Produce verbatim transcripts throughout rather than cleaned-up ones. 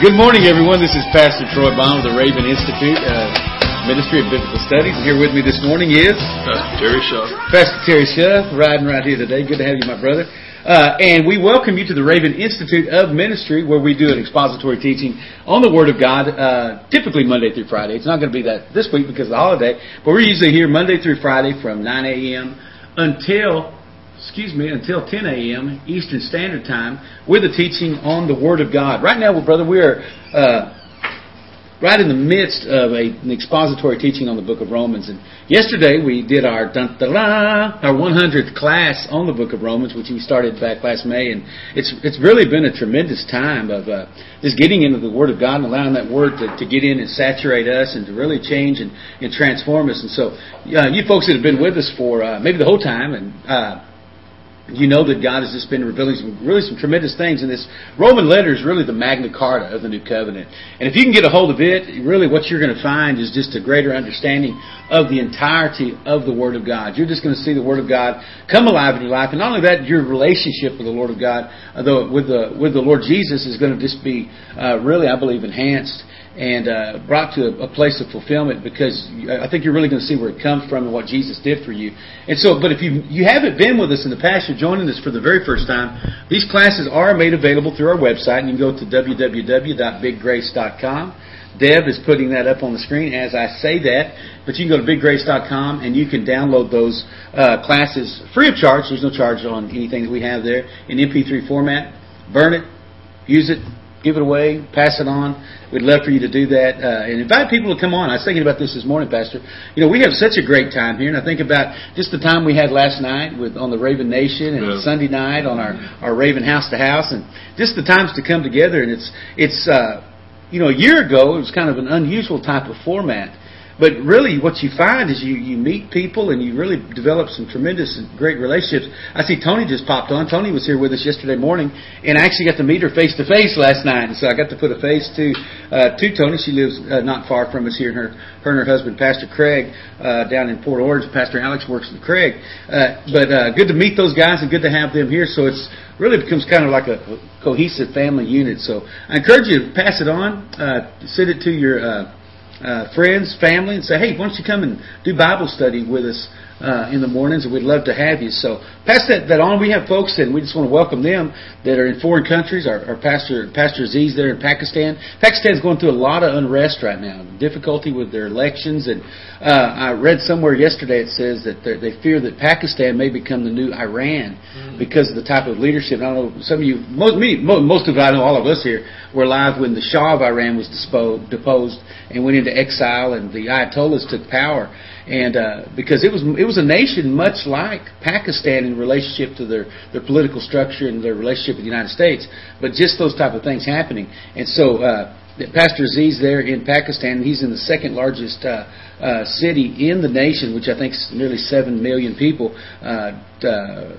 Good morning, everyone. This is Pastor Troy Baum of the Raven Institute of Ministry of Biblical Studies. And here with me this morning is Pastor Terry Shaw. Pastor Terry Shaw, riding right here today. Good to have you, my brother. Uh, and we welcome you to the Raven Institute of Ministry, where we do an expository teaching on the Word of God, uh, typically Monday through Friday. It's not going to be that this week because of the holiday, but we're usually here Monday through Friday from nine a.m. until... excuse me, until ten a.m. Eastern Standard Time with a teaching on the Word of God. Right now, well, brother, we are uh, right in the midst of a, an expository teaching on the Book of Romans. And yesterday, we did our dun, da, da, our one hundredth class on the Book of Romans, which we started back last May. And it's it's really been a tremendous time of uh, just getting into the Word of God and allowing that Word to, to get in and saturate us and to really change and, and transform us. And so uh, you folks that have been with us for uh, maybe the whole time and... Uh, you know that God has just been revealing some, really some tremendous things. And this Roman letter is really the Magna Carta of the New Covenant. And if you can get a hold of it, really what you're going to find is just a greater understanding of the entirety of the Word of God. You're just going to see the Word of God come alive in your life. And not only that, your relationship with the Lord of God, though with the with the Lord Jesus, is going to just be uh, really, I believe, enhanced and uh, brought to a, a place of fulfillment, because I think you're really going to see where it comes from and what Jesus did for you. And so, but if you you haven't been with us in the past, you're joining us for the very first time, these classes are made available through our website, and you can go to w w w dot big grace dot com. Deb is putting that up on the screen as I say that, but you can go to big grace dot com and you can download those uh, classes free of charge. There's no charge on anything that we have there in M P three format. Burn it, use it, give it away, pass it on. We'd love for you to do that. Uh, and invite people to come on. I was thinking about this this morning, Pastor. You know, we have such a great time here. And I think about just the time we had last night with on the Raven Nation and yeah. Sunday night on our, our Raven House to House. And just the times to come together. And it's, it's uh, you know, a year ago, it was kind of an unusual type of format. But really what you find is you, you meet people and you really develop some tremendous and great relationships. I see Tony just popped on. Tony was here with us yesterday morning, and I actually got to meet her face-to-face last night. And so I got to put a face to uh, to Tony. She lives uh, not far from us here, and her, her and her husband, Pastor Craig, uh, down in Port Orange. Pastor Alex works with Craig. Uh, but uh, good to meet those guys and good to have them here. So it's really becomes kind of like a cohesive family unit. So I encourage you to pass it on, uh, send it to your... Uh, Uh, friends, family, and say, hey, why don't you come and do Bible study with us uh, in the mornings, and we'd love to have you. So pass that, that on. We have folks, and we just want to welcome them that are in foreign countries. Our, our Pastor Pastor Aziz there in Pakistan. Pakistan's going through a lot of unrest right now, difficulty with their elections. And uh, I read somewhere yesterday it says that they fear that Pakistan may become the new Iran mm-hmm. because of the type of leadership. And I don't know, some of you, most, me, most of I know all of us here, were alive when the Shah of Iran was disposed, deposed and went into exile, and the Ayatollahs took power, and uh, because it was it was a nation much like Pakistan in relationship to their, their political structure and their relationship with the United States, but just those type of things happening. And so uh, Pastor Aziz there in Pakistan, he's in the second largest uh, uh, city in the nation, which I think is nearly seven million people, uh, uh,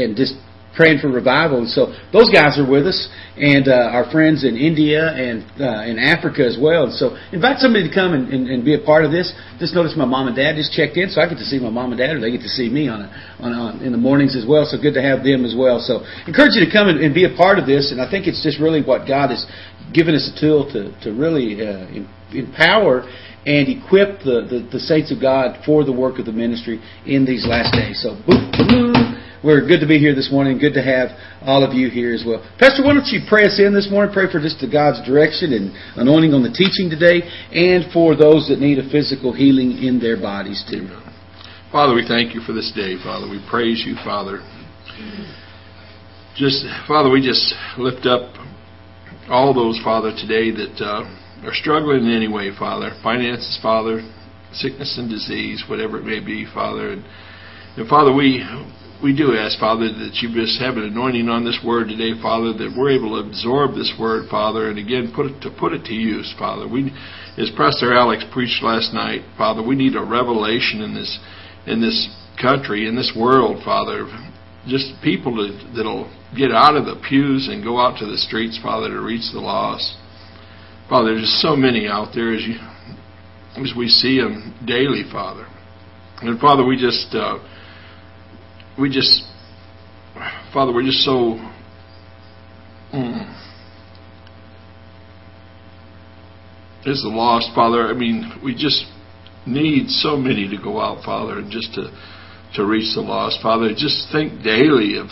and just praying for revival. And so those guys are with us, and uh, our friends in India and uh, in Africa as well. And so invite somebody to come and, and, and be a part of this. Just notice my mom and dad just checked in, so I get to see my mom and dad, or they get to see me on, a, on, on in the mornings as well. So good to have them as well. So encourage you to come and, and be a part of this. And I think it's just really what God has given us a tool to, to really uh, empower and equip the, the, the saints of God for the work of the ministry in these last days. So boom, boom. We're good to be here this morning. Good to have all of you here as well. Pastor, why don't you pray us in this morning? Pray for just the God's direction and anointing on the teaching today, and for those that need a physical healing in their bodies too. Father, we thank you for this day, Father. We praise you, Father. Just, Father, we just lift up all those, Father, today that uh, are struggling in any way, Father. Finances, Father. Sickness and disease, whatever it may be, Father. And, and Father, we... We do ask, Father, that you just have an anointing on this word today, Father, that we're able to absorb this word, Father, and again, put it to put it to use, Father. We, as Pastor Alex preached last night, Father, we need a revelation in this in this country, in this world, Father. Just people that, that'll get out of the pews and go out to the streets, Father, to reach the lost. Father, there's just so many out there as you as we see them daily, Father. And Father, we just... Uh, We just, Father, we're just so mm, is the lost, Father. I mean, we just need so many to go out, Father, and just to to reach the lost, Father. Just think daily of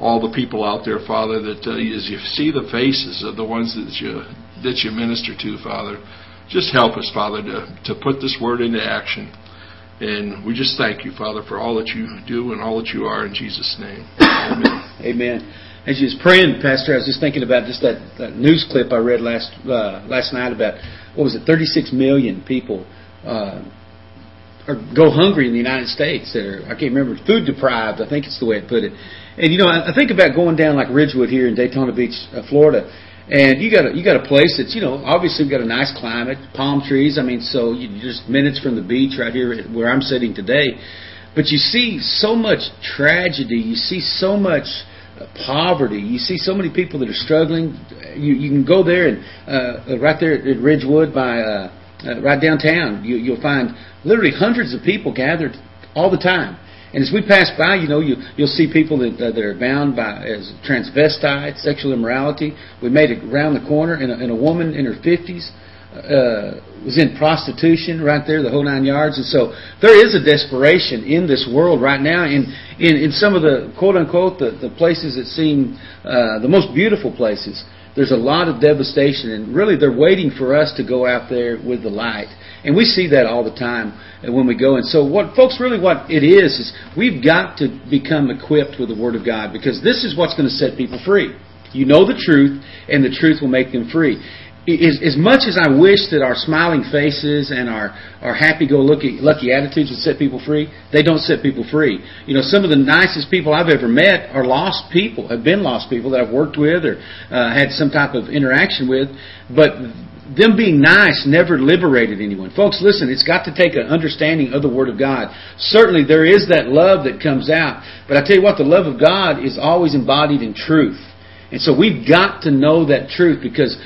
all the people out there, Father, that uh, as you see the faces of the ones that you that you minister to, Father, just help us, Father, to, to put this word into action. And we just thank you, Father, for all that you do and all that you are, in Jesus' name. Amen. Amen. As you was praying, Pastor, I was just thinking about just that, that news clip I read last uh, last night about, what was it, thirty-six million people uh, are, go hungry in the United States. That are, I can't remember, food deprived, I think it's the way it put it. And, you know, I, I think about going down like Ridgewood here in Daytona Beach, uh, Florida, and you got a, you got a place that's, you know, obviously we've got a nice climate, palm trees. I mean, so you just minutes from the beach right here where I'm sitting today. But you see so much tragedy. You see so much poverty. You see so many people that are struggling. You you can go there and uh, right there at Ridgewood by uh, uh, right downtown, you, you'll find literally hundreds of people gathered all the time. And as we pass by, you know, you, you'll see people that, uh, that are bound by as transvestites, sexual immorality. We made it around the corner, and a, and a woman in her fifties uh, was in prostitution right there, the whole nine yards. And so there is a desperation in this world right now. And in, in some of the, quote-unquote, the, the places that seem uh, the most beautiful places, there's a lot of devastation, and really they're waiting for us to go out there with the light. And we see that all the time when we go. And so what, folks, really what it is, is we've got to become equipped with the Word of God, because this is what's going to set people free. You know the truth, and the truth will make them free. As much as I wish that our smiling faces and our, our happy-go-lucky lucky attitudes would set people free, they don't set people free. You know, some of the nicest people I've ever met are lost people, have been lost people that I've worked with or uh, had some type of interaction with. But them being nice never liberated anyone. Folks, listen, it's got to take an understanding of the Word of God. Certainly there is that love that comes out. But I tell you what, the love of God is always embodied in truth. And so we've got to know that truth, because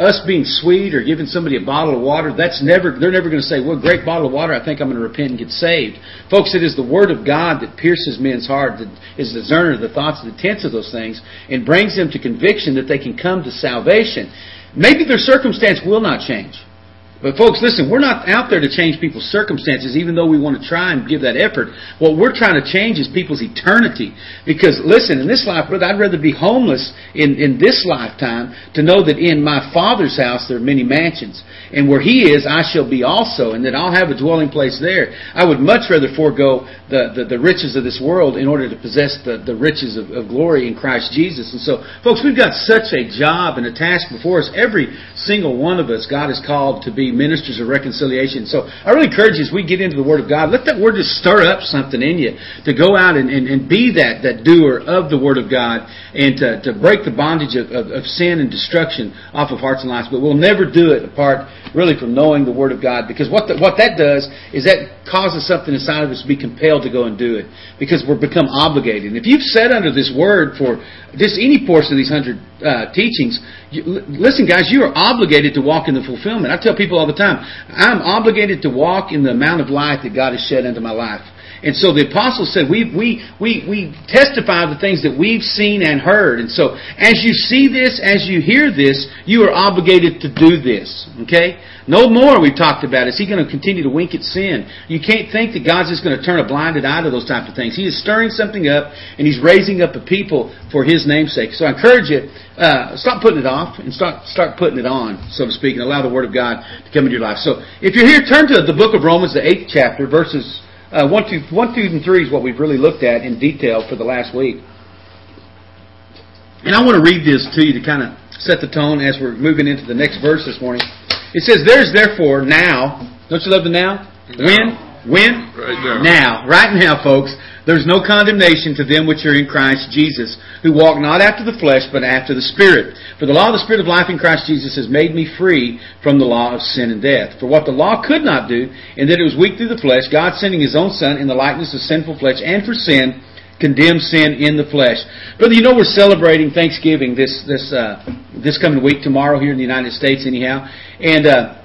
us being sweet or giving somebody a bottle of water, that's never they're never going to say, well, great bottle of water, I think I'm going to repent and get saved. Folks, it is the Word of God that pierces men's heart, that is the discerner of the thoughts and intents of those things, and brings them to conviction that they can come to salvation. Maybe their circumstance will not change. But folks, listen, we're not out there to change people's circumstances, even though we want to try and give that effort. What we're trying to change is people's eternity. Because, listen, in this life, brother, I'd rather be homeless in, in this lifetime to know that in my Father's house there are many mansions. And where He is, I shall be also, and that I'll have a dwelling place there. I would much rather forego the, the, the riches of this world in order to possess the, the riches of, of glory in Christ Jesus. And so, folks, we've got such a job and a task before us. Every single one of us, God has called to be ministers of reconciliation. So I really encourage you, as we get into the Word of God, let that Word just stir up something in you to go out and, and, and be that, that doer of the Word of God, and to, to break the bondage of, of, of sin and destruction off of hearts and lives. But we'll never do it apart, really, from knowing the Word of God, because what the, what that does is that causes something inside of us to be compelled to go and do it, because we're become obligated. And if you've sat under this Word for just any portion of these hundred uh, teachings, you, listen, guys, you are obligated to walk in the fulfillment. I tell people all the time, I'm obligated to walk in the amount of light that God has shed into my life. And so the apostles said, we we we we testify the things that we've seen and heard. And so as you see this, as you hear this, you are obligated to do this. Okay? No more, we've talked about. Is He going to continue to wink at sin? You can't think that God's just going to turn a blinded eye to those types of things. He is stirring something up, and He's raising up a people for His name's sake. So I encourage you, uh, stop putting it off and start start putting it on, so to speak, and allow the Word of God to come into your life. So if you're here, turn to the book of Romans, the eighth chapter, verses Uh, one, two, one, two, and three is what we've really looked at in detail for the last week. And I want to read this to you to kind of set the tone as we're moving into the next verse this morning. It says, there's therefore now, don't you love the now? When? When? Right now. Now. Right now, folks. There's no condemnation to them which are in Christ Jesus, who walk not after the flesh, but after the Spirit. For the law of the Spirit of life in Christ Jesus has made me free from the law of sin and death. For what the law could not do, in that it was weak through the flesh, God sending His own Son in the likeness of sinful flesh, and for sin, condemned sin in the flesh. Brother, you know we're celebrating Thanksgiving this this uh, this coming week, tomorrow here in the United States anyhow. And uh,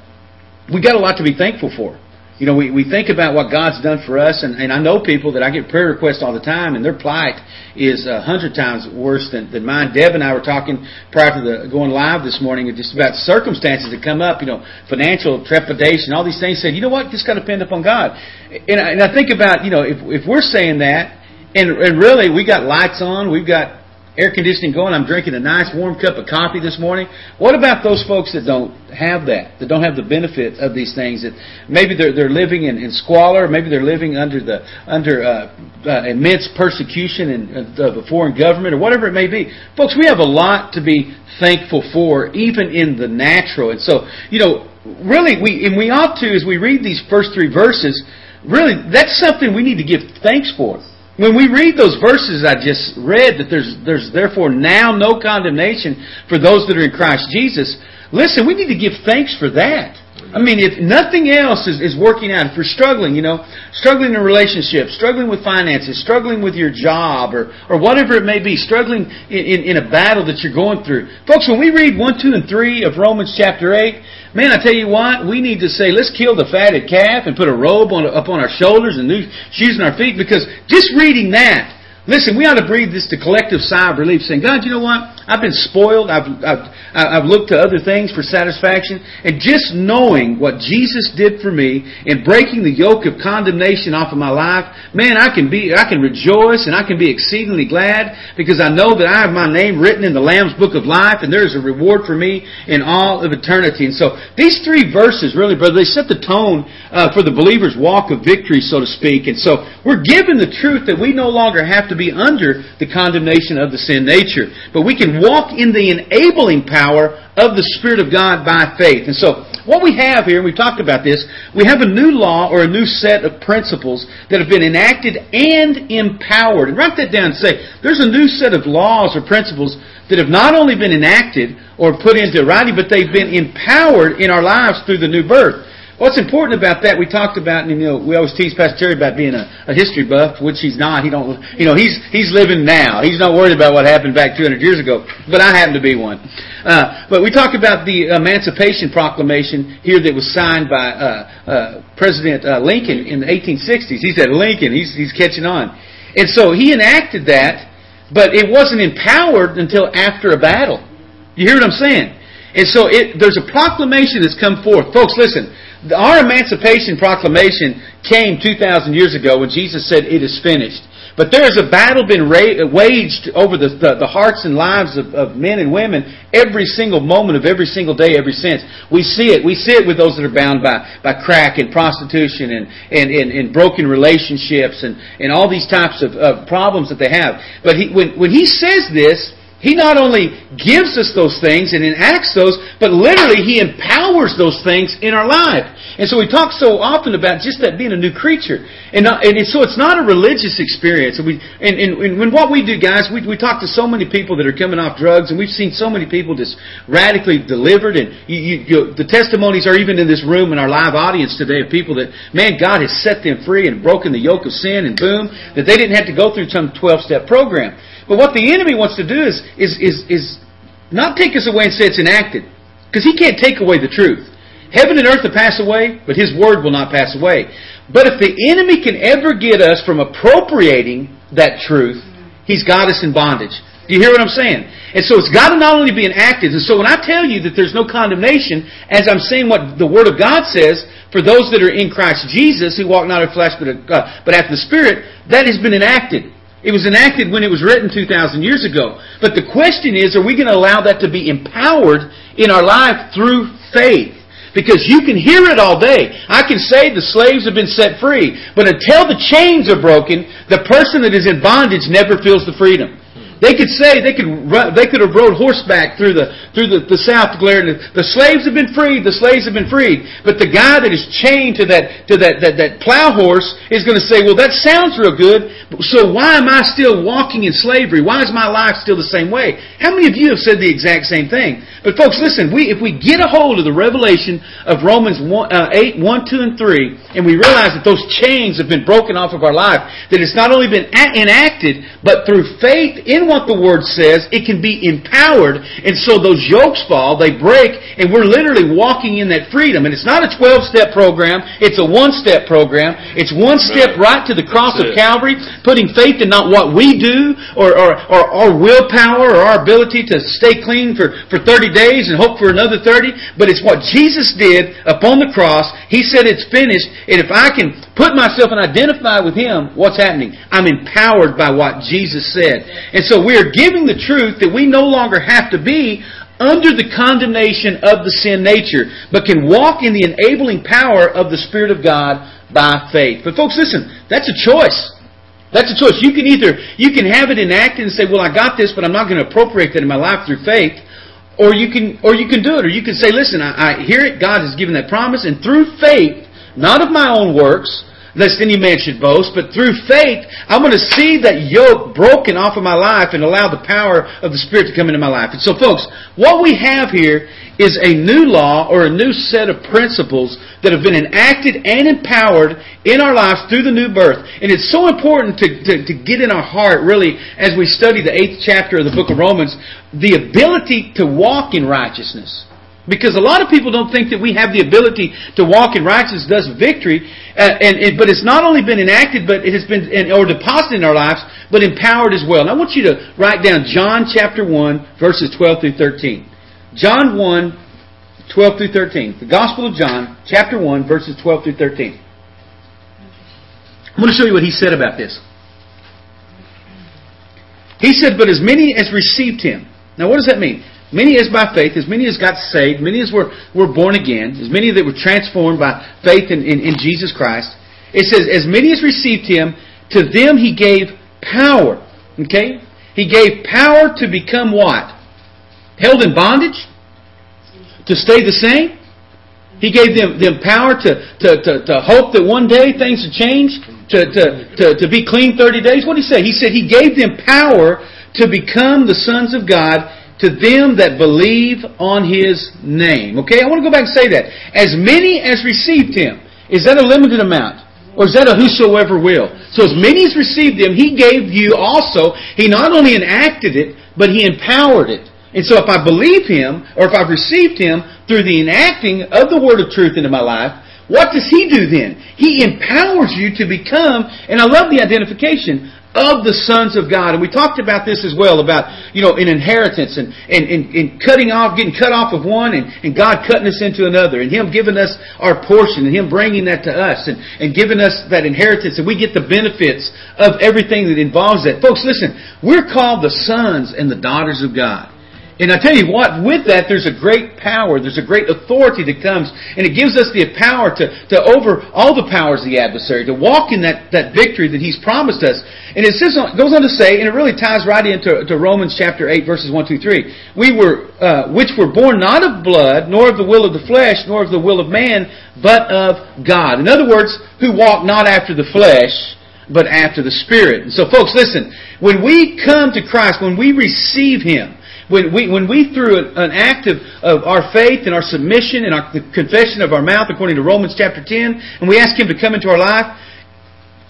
we got a lot to be thankful for. You know, we, we think about what God's done for us, and, and I know people that I get prayer requests all the time, and their plight is a hundred times worse than, than mine. Deb and I were talking prior to the going live this morning just about circumstances that come up, you know, financial trepidation, all these things. Said, you know what, just got to depend upon God. And I, and I think about, you know, if if we're saying that, and and really we got lights on, we've got air conditioning going, I'm drinking a nice warm cup of coffee this morning. What about those folks that don't have that, that don't have the benefit of these things? That maybe they're they're living in, in squalor, maybe they're living under the under uh, uh, immense persecution and of uh, a foreign government, or whatever it may be. Folks, we have a lot to be thankful for, even in the natural. And so, you know, really, we and we ought to, as we read these first three verses, really, that's something we need to give thanks for. When we read those verses I just read, that there's there's therefore now no condemnation for those that are in Christ Jesus, listen, we need to give thanks for that. I mean, if nothing else is, is working out, if you're struggling, you know, struggling in relationships, struggling with finances, struggling with your job, or, or whatever it may be, struggling in, in, in a battle that you're going through. Folks, when we read one, two, and three of Romans chapter eight, man, I tell you what, we need to say, let's kill the fatted calf and put a robe on, up on our shoulders and new shoes on our feet, because just reading that, listen, we ought to breathe this to collective sigh of relief, saying, God, you know what? I've been spoiled. I've, I've, I've looked to other things for satisfaction. And just knowing what Jesus did for me and breaking the yoke of condemnation off of my life, man, I can be, I can rejoice and I can be exceedingly glad, because I know that I have my name written in the Lamb's Book of Life, and there is a reward for me in all of eternity. And so these three verses really, brother, they set the tone uh, for the believer's walk of victory, so to speak. And so we're given the truth that we no longer have to be under the condemnation of the sin nature, but we can walk in the enabling power of the Spirit of God by faith. And so, what we have here, and we've talked about this, we have a new law or a new set of principles that have been enacted and empowered. And write that down and say, there's a new set of laws or principles that have not only been enacted or put into writing, but they've been empowered in our lives through the new birth. What's important about that, we talked about, and you know, we always tease Pastor Terry about being a, a history buff, which he's not. He don't, you know, he's he's living now. He's not worried about what happened back two hundred years ago. But I happen to be one. Uh, but we talked about the Emancipation Proclamation here that was signed by uh, uh, President uh, Lincoln in the eighteen sixties. He said Lincoln. He's he's catching on, and so he enacted that, but it wasn't empowered until after a battle. You hear what I'm saying? And so it, there's a proclamation that's come forth, folks. Listen. Our Emancipation Proclamation came two thousand years ago when Jesus said, it is finished. But there is a battle been ra- waged over the, the, the hearts and lives of, of men and women every single moment of every single day ever since. We see it. We see it with those that are bound by, by crack and prostitution and, and, and, and broken relationships and, and all these types of, of problems that they have. But he, when, when he says this, he not only gives us those things and enacts those, but literally He empowers those things in our life. And so we talk so often about just that being a new creature. And, not, and so it's not a religious experience. And, we, and, and, and when what we do, guys, we, we talk to so many people that are coming off drugs, and we've seen so many people just radically delivered. And you, you, you, the testimonies are even in this room in our live audience today of people that, man, God has set them free and broken the yoke of sin, and boom, that they didn't have to go through some twelve-step program. But what the enemy wants to do is is is, is not take us away and say it's enacted. Because he can't take away the truth. Heaven and earth will pass away, but His Word will not pass away. But if the enemy can ever get us from appropriating that truth, he's got us in bondage. Do you hear what I'm saying? And so it's got to not only be enacted. And so when I tell you that there's no condemnation, as I'm saying what the Word of God says, for those that are in Christ Jesus, who walk not in flesh but, uh, but after the Spirit, that has been enacted. It was enacted when it was written two thousand years ago. But the question is, are we going to allow that to be empowered in our life through faith? Because you can hear it all day. I can say the slaves have been set free. But until the chains are broken, the person that is in bondage never feels the freedom. They could say, they could they could have rode horseback through the through the, the South glaring, the slaves have been freed, the slaves have been freed. But the guy that is chained to that to that, that, that plow horse is going to say, well, that sounds real good, so why am I still walking in slavery? Why is my life still the same way? How many of you have said the exact same thing? But folks, listen, we if we get a hold of the revelation of Romans eight, one, two, and three, and we realize that those chains have been broken off of our life, that it's not only been enacted, but through faith in what the Word says, it can be empowered, and so those yokes fall, they break, and we're literally walking in that freedom. And it's not a twelve-step program, it's a one-step program. It's one step right to the cross of Calvary, putting faith in not what we do, or, or, or our willpower, or our ability to stay clean for, for thirty days and hope for another thirty, but it's what Jesus did upon the cross. He said it's finished, and if I can put myself and identify with Him, what's happening? I'm empowered by what Jesus said. And so we are giving the truth that we no longer have to be under the condemnation of the sin nature, but can walk in the enabling power of the Spirit of God by faith. But folks, listen, that's a choice. That's a choice. You can either, you can have it enacted and say, well, I got this, but I'm not going to appropriate that in my life through faith. Or you can, or you can do it. Or you can say, listen, I, I hear it. God has given that promise. And through faith, not of my own works, lest any man should boast, but through faith, I'm going to see that yoke broken off of my life and allow the power of the Spirit to come into my life. And so, folks, what we have here is a new law or a new set of principles that have been enacted and empowered in our lives through the new birth. And it's so important to, to, to get in our heart, really, as we study the eighth chapter of the book of Romans, the ability to walk in righteousness. Because a lot of people don't think that we have the ability to walk in righteousness, thus victory. Uh, and, and but it's not only been enacted, but it has been and, or deposited in our lives, but empowered as well. And I want you to write down John chapter one, verses twelve through thirteen. John one, twelve through thirteen. The Gospel of John, chapter one, verses twelve through thirteen. I'm going to show you what he said about this. He said, "But as many as received him." Now, what does that mean? Many as by faith, as many as got saved, many as were, were born again, as many that were transformed by faith in, in, in Jesus Christ. It says, as many as received Him, to them He gave power. Okay? He gave power to become what? Held in bondage? To stay the same? He gave them, them power to, to, to, to hope that one day things would change? To, to, to, to be clean thirty days? What did He say? He said He gave them power to become the sons of God, to them that believe on His name. Okay, I want to go back and say that. As many as received Him. Is that a limited amount? Or is that a whosoever will? So as many as received Him, He gave you also. He not only enacted it, but He empowered it. And so if I believe Him, or if I've received Him through the enacting of the Word of Truth into my life, what does He do then? He empowers you to become, and I love the identification, of the sons of God. And we talked about this as well, about, you know, an inheritance and, and, and, and cutting off, getting cut off of one and, and God cutting us into another and Him giving us our portion and Him bringing that to us and, and giving us that inheritance and we get the benefits of everything that involves that. Folks, listen, we're called the sons and the daughters of God. And I tell you what, with that, there's a great power, there's a great authority that comes, and it gives us the power to, to over all the powers of the adversary, to walk in that, that victory that He's promised us. And it says, goes on to say, and it really ties right into to Romans chapter eight, verses one, two, three, we were, uh, which were born not of blood, nor of the will of the flesh, nor of the will of man, but of God. In other words, who walk not after the flesh, but after the Spirit. And so folks, listen, when we come to Christ, when we receive Him, When we, when we through an act of, of our faith and our submission and our, the confession of our mouth, according to Romans chapter ten, and we ask Him to come into our life,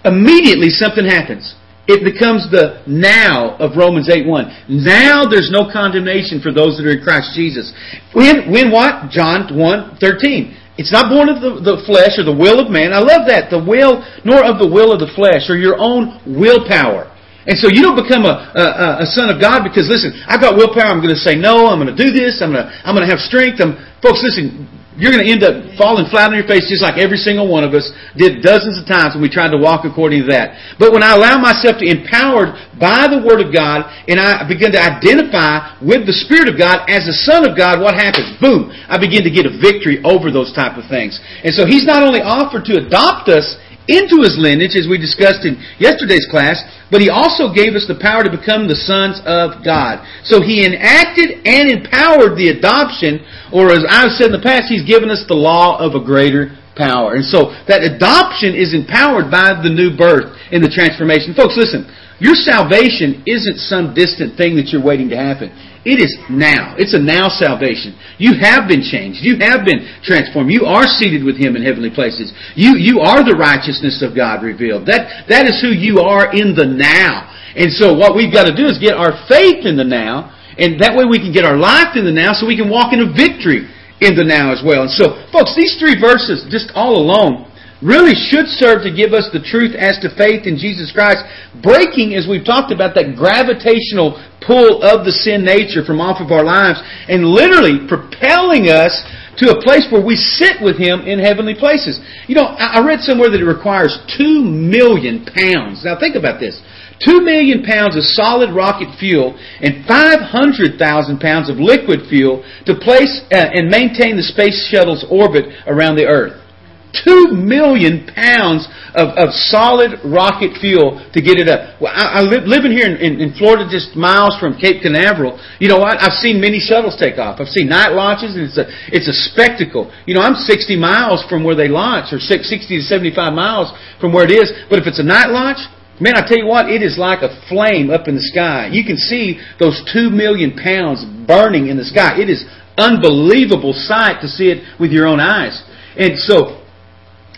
immediately something happens. It becomes the now of Romans eight one. Now there's no condemnation for those that are in Christ Jesus. When, when what? John one thirteen. It's not born of the, the flesh or the will of man. I love that. The will, nor of the will of the flesh or your own willpower. And so you don't become a, a, a son of God because, listen, I've got willpower. I'm going to say no. I'm going to do this. I'm going to, I'm going to have strength. I'm, folks, listen, you're going to end up falling flat on your face just like every single one of us did dozens of times when we tried to walk according to that. But when I allow myself to be empowered by the Word of God and I begin to identify with the Spirit of God as a son of God, what happens? Boom. I begin to get a victory over those type of things. And so He's not only offered to adopt us into His lineage, as we discussed in yesterday's class, but He also gave us the power to become the sons of God. So He enacted and empowered the adoption, or as I've said in the past, He's given us the law of a greater power. And so that adoption is empowered by the new birth and the transformation. Folks, listen, your salvation isn't some distant thing that you're waiting to happen. It is now. It's a now salvation. You have been changed. You have been transformed. You are seated with Him in heavenly places. You you are the righteousness of God revealed. That that is who you are in the now. And so what we've got to do is get our faith in the now, and that way we can get our life in the now so we can walk into victory in the now as well. And so, folks, these three verses just all alone really should serve to give us the truth as to faith in Jesus Christ, breaking, as we've talked about, that gravitational pull of the sin nature from off of our lives, and literally propelling us to a place where we sit with Him in heavenly places. You know, I read somewhere that it requires two million pounds. Now think about this. Two million pounds of solid rocket fuel and five hundred thousand pounds of liquid fuel to place and maintain the space shuttle's orbit around the Earth. Two million pounds of, of solid rocket fuel to get it up. Well, I, I live living here in, in, in Florida, just miles from Cape Canaveral. You know what? I've seen many shuttles take off. I've seen night launches, and it's a it's a spectacle. You know, I'm sixty miles from where they launch, or sixty to seventy-five miles from where it is. But if it's a night launch, man, I tell you what, it is like a flame up in the sky. You can see those two million pounds burning in the sky. It is unbelievable sight to see it with your own eyes, and so.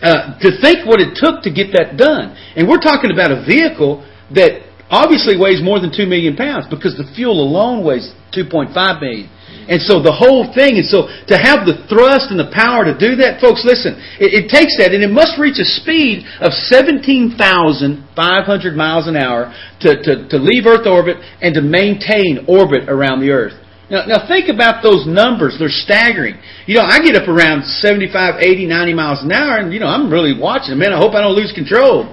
Uh, to think what it took to get that done. And we're talking about a vehicle that obviously weighs more than two million pounds, because the fuel alone weighs two point five million. And so the whole thing, and so to have the thrust and the power to do that, folks, listen, it, it takes that, and it must reach a speed of seventeen thousand five hundred miles an hour to, to, to leave Earth orbit and to maintain orbit around the Earth. Now, now think about those numbers. They're staggering. You know, I get up around seventy-five, eighty, ninety miles an hour, and, you know, I'm really watching. Man, I hope I don't lose control.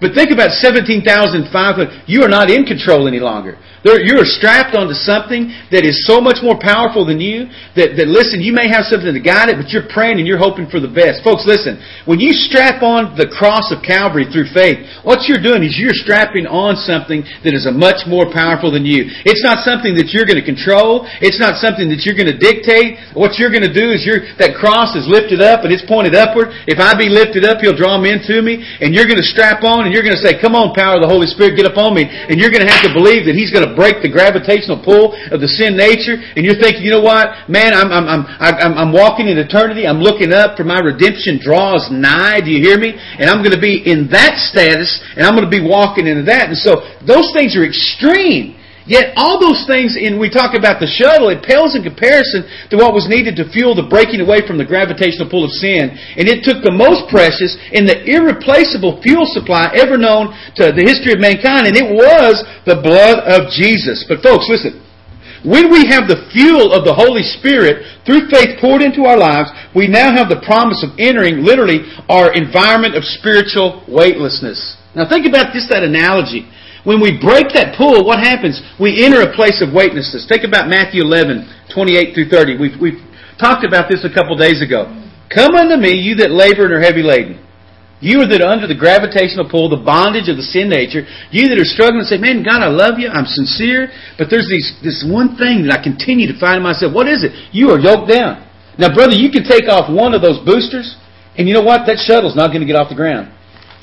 But think about seventeen thousand five hundred. You are not in control any longer. You are strapped onto something that is so much more powerful than you that, that, listen, you may have something to guide it, but you're praying and you're hoping for the best. Folks, listen, when you strap on the cross of Calvary through faith, what you're doing is you're strapping on something that is a much more powerful than you. It's not something that you're going to control. It's not something that you're going to dictate. What you're going to do is you're, that cross is lifted up and it's pointed upward. If I be lifted up, He'll draw men to me. And you're going to strap on, and you're going to say, come on, power of the Holy Spirit, get up on me. And you're going to have to believe that He's going to break the gravitational pull of the sin nature. And you're thinking, you know what, man, I'm I'm I'm I'm, I'm walking in eternity. I'm looking up, for my redemption draws nigh. Do you hear me? And I'm going to be in that status, and I'm going to be walking into that. And so those things are extreme. Yet all those things, and we talk about the shuttle, it pales in comparison to what was needed to fuel the breaking away from the gravitational pull of sin. And it took the most precious and the irreplaceable fuel supply ever known to the history of mankind, and it was the blood of Jesus. But folks, listen. When we have the fuel of the Holy Spirit through faith poured into our lives, we now have the promise of entering, literally, our environment of spiritual weightlessness. Now think about this, that analogy. When we break that pull, what happens? We enter a place of weightlessness. Think about Matthew eleven, twenty-eight through thirty. We've, we've talked about this a couple days ago. Come unto me, you that labor and are heavy laden. You are that are under the gravitational pull, the bondage of the sin nature. You that are struggling and say, man, God, I love you. I'm sincere. But there's these, this one thing that I continue to find in myself. What is it? You are yoked down. Now, brother, you can take off one of those boosters, and you know what? That shuttle's not going to get off the ground.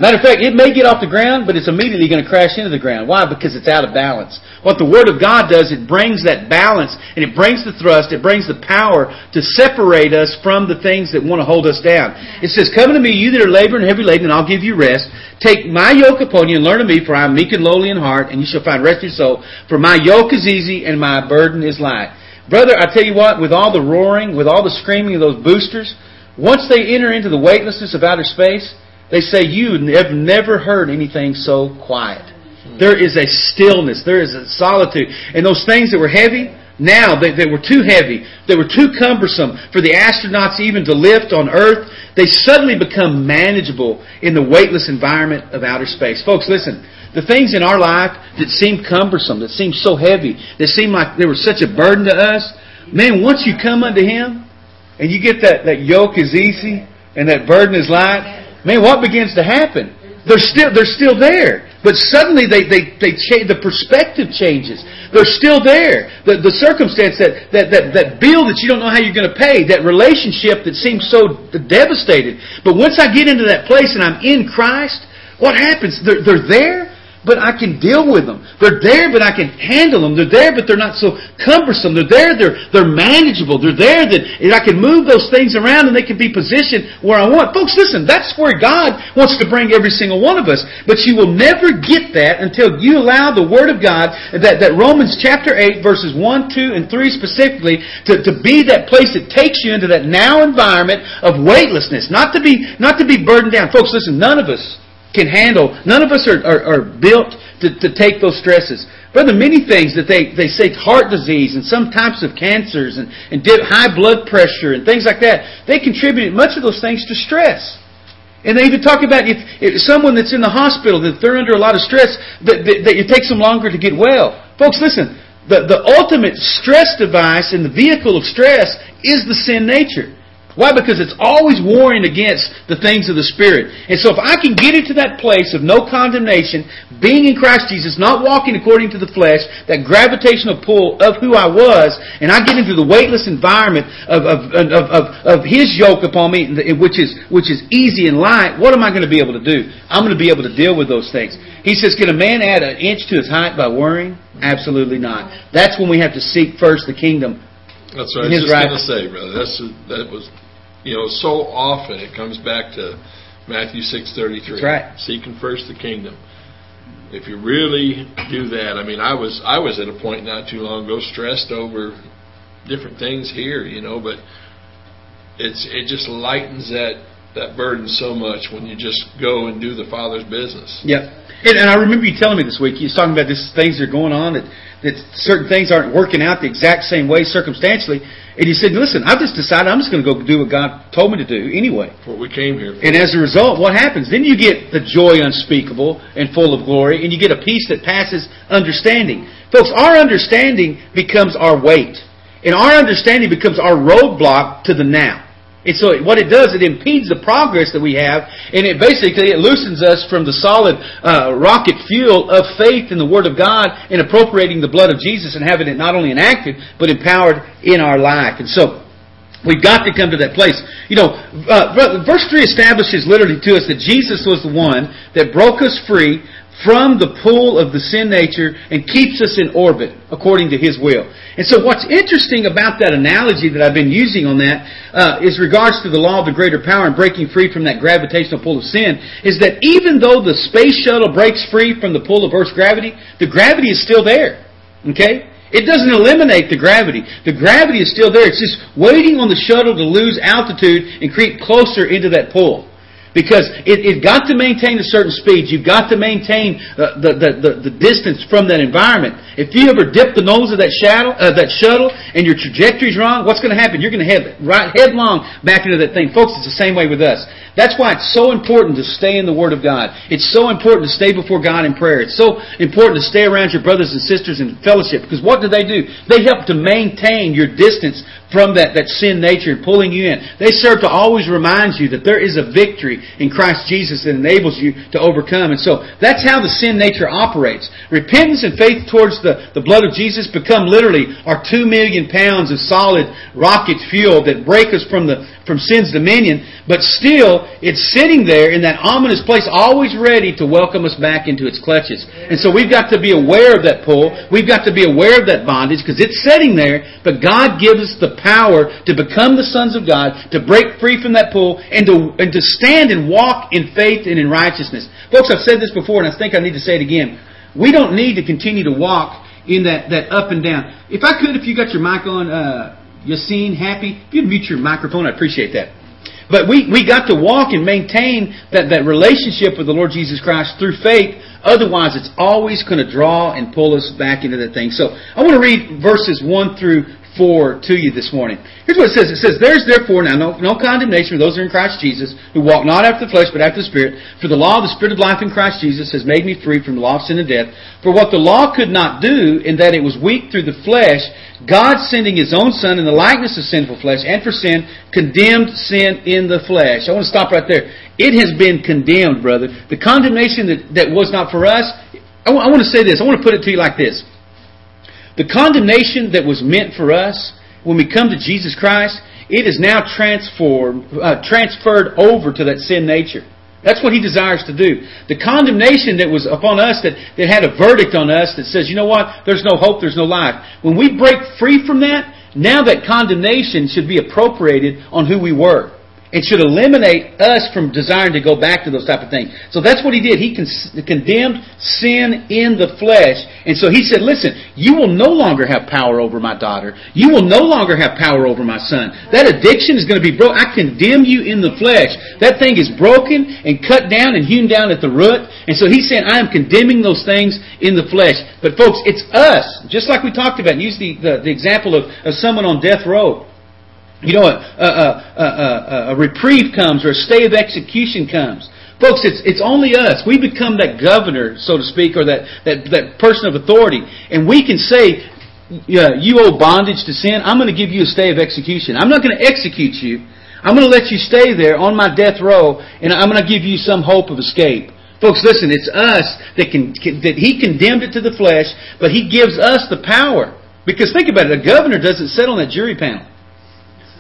Matter of fact, it may get off the ground, but it's immediately going to crash into the ground. Why? Because it's out of balance. What the Word of God does, it brings that balance, and it brings the thrust, it brings the power to separate us from the things that want to hold us down. It says, come unto me, you that are laboring and heavy laden, and I'll give you rest. Take my yoke upon you and learn of me, for I am meek and lowly in heart, and you shall find rest in your soul. For my yoke is easy and my burden is light. Brother, I tell you what, with all the roaring, with all the screaming of those boosters, once they enter into the weightlessness of outer space, they say, you have never heard anything so quiet. There is a stillness. There is a solitude. And those things that were heavy, now they, they were too heavy. They were too cumbersome for the astronauts even to lift on Earth. They suddenly become manageable in the weightless environment of outer space. Folks, listen. The things in our life that seem cumbersome, that seem so heavy, that seem like they were such a burden to us, man, once you come unto Him and you get that, that yoke is easy and that burden is light, man, what begins to happen? They're still they're still there, but suddenly they they they change, the perspective changes. They're still there. The the circumstance that that that that bill that you don't know how you're going to pay, that relationship that seems so devastated. But once I get into that place and I'm in Christ, what happens? They're they're there. but I can deal with them. They're there, but I can handle them. They're there, but they're not so cumbersome. They're there, they're, they're manageable. They're there that I can move those things around and they can be positioned where I want. Folks, listen, that's where God wants to bring every single one of us. But you will never get that until you allow the Word of God, that, that Romans chapter eight, verses one, two, and three specifically, to, to be that place that takes you into that now environment of weightlessness. Not to be, not to be burdened down. Folks, listen, none of us can handle. None of us are, are, are built to, to take those stresses. Brother, many things that they, they say, heart disease and some types of cancers and, and high blood pressure and things like that, they contributed much of those things to stress. And they even talk about if, if someone that's in the hospital, that they're under a lot of stress, that, that, that it takes them longer to get well. Folks, listen, the, the ultimate stress device and the vehicle of stress is the sin nature. Why? Because it's always warring against the things of the Spirit. And so if I can get into that place of no condemnation, being in Christ Jesus, not walking according to the flesh, that gravitational pull of who I was, and I get into the weightless environment of of of, of, of His yoke upon me, which is which is easy and light, what am I going to be able to do? I'm going to be able to deal with those things. He says, can a man add an inch to his height by worrying? Absolutely not. That's when we have to seek first the kingdom. That's what I was just going to say, brother. That's, that was... You know, so often it comes back to Matthew six thirty-three. That's right. Seeking first the kingdom. If you really do that, I mean, I was I was at a point not too long ago stressed over different things here, you know, but it's it just lightens that, that burden so much when you just go and do the Father's business. Yep. And, and I remember you telling me this week, you was talking about these things that are going on that, that certain things aren't working out the exact same way circumstantially. And he said, listen, I just decided I'm just going to go do what God told me to do anyway. Well, we came here. And as a result, what happens? Then you get the joy unspeakable and full of glory, and you get a peace that passes understanding. Folks, our understanding becomes our weight. And our understanding becomes our roadblock to the now. And so what it does, it impedes the progress that we have, and it basically it loosens us from the solid uh, rocket fuel of faith in the Word of God and appropriating the blood of Jesus and having it not only enacted, but empowered in our life. And so we've got to come to that place. You know, uh, verse three establishes literally to us that Jesus was the one that broke us free from the pull of the sin nature and keeps us in orbit according to His will. And so what's interesting about that analogy that I've been using on that uh, is regards to the law of the greater power and breaking free from that gravitational pull of sin is that even though the space shuttle breaks free from the pull of Earth's gravity, the gravity is still there. Okay? It doesn't eliminate the gravity. The gravity is still there. It's just waiting on the shuttle to lose altitude and creep closer into that pull. Because it, it got to maintain a certain speed. You've got to maintain uh, the, the, the, the distance from that environment. If you ever dip the nose of that shuttle, uh, that shuttle and your trajectory's wrong, what's going to happen? You're going to head right headlong back into that thing. Folks, it's the same way with us. That's why it's so important to stay in the Word of God. It's so important to stay before God in prayer. It's so important to stay around your brothers and sisters in fellowship. Because what do they do? They help to maintain your distance from that, that sin nature and pulling you in. They serve to always remind you that there is a victory in Christ Jesus that enables you to overcome. And so that's how the sin nature operates. Repentance and faith towards the, the blood of Jesus become literally our two million pounds of solid rocket fuel that break us from the from sin's dominion, but still it's sitting there in that ominous place always ready to welcome us back into its clutches. And so we've got to be aware of that pull. We've got to be aware of that bondage because it's sitting there, but God gives us the power to become the sons of God, to break free from that pull, and to and to stand and walk in faith and in righteousness. Folks, I've said this before, and I think I need to say it again. We don't need to continue to walk in that, that up and down. If I could, if you got your mic on, uh, Yassine, Happy, if you'd mute your microphone, I'd appreciate that. But we, we got to walk and maintain that, that relationship with the Lord Jesus Christ through faith. Otherwise, it's always going to draw and pull us back into that thing. So I want to read verses one through four to you this morning. Here's what it says. It says, there is therefore now no, no condemnation for those who are in Christ Jesus, who walk not after the flesh, but after the Spirit. For the law of the Spirit of life in Christ Jesus has made me free from the law of sin and death. For what the law could not do, in that it was weak through the flesh, God sending His own Son in the likeness of sinful flesh, and for sin, condemned sin in the flesh. I want to stop right there. It has been condemned, brother. The condemnation that, that was not for us, I, w- I want to say this. I want to put it to you like this. The condemnation that was meant for us, when we come to Jesus Christ, it is now transformed, uh, transferred over to that sin nature. That's what He desires to do. The condemnation that was upon us, that, that had a verdict on us that says, you know what, there's no hope, there's no life. When we break free from that, now that condemnation should be appropriated on who we were. It should eliminate us from desiring to go back to those type of things. So that's what He did. He con- condemned sin in the flesh. And so He said, listen, you will no longer have power over my daughter. You will no longer have power over my son. That addiction is going to be broken. I condemn you in the flesh. That thing is broken and cut down and hewn down at the root. And so He's saying, I am condemning those things in the flesh. But folks, it's us. Just like we talked about, and use the, the, the example of, of someone on death row. You know, a, a, a, a, a reprieve comes or a stay of execution comes. Folks, it's it's only us. We become that governor, so to speak, or that, that, that person of authority. And we can say, yeah, you owe bondage to sin, I'm going to give you a stay of execution. I'm not going to execute you. I'm going to let you stay there on my death row, and I'm going to give you some hope of escape. Folks, listen, it's us that can, that He condemned it to the flesh, but He gives us the power. Because think about it, a governor doesn't sit on that jury panel.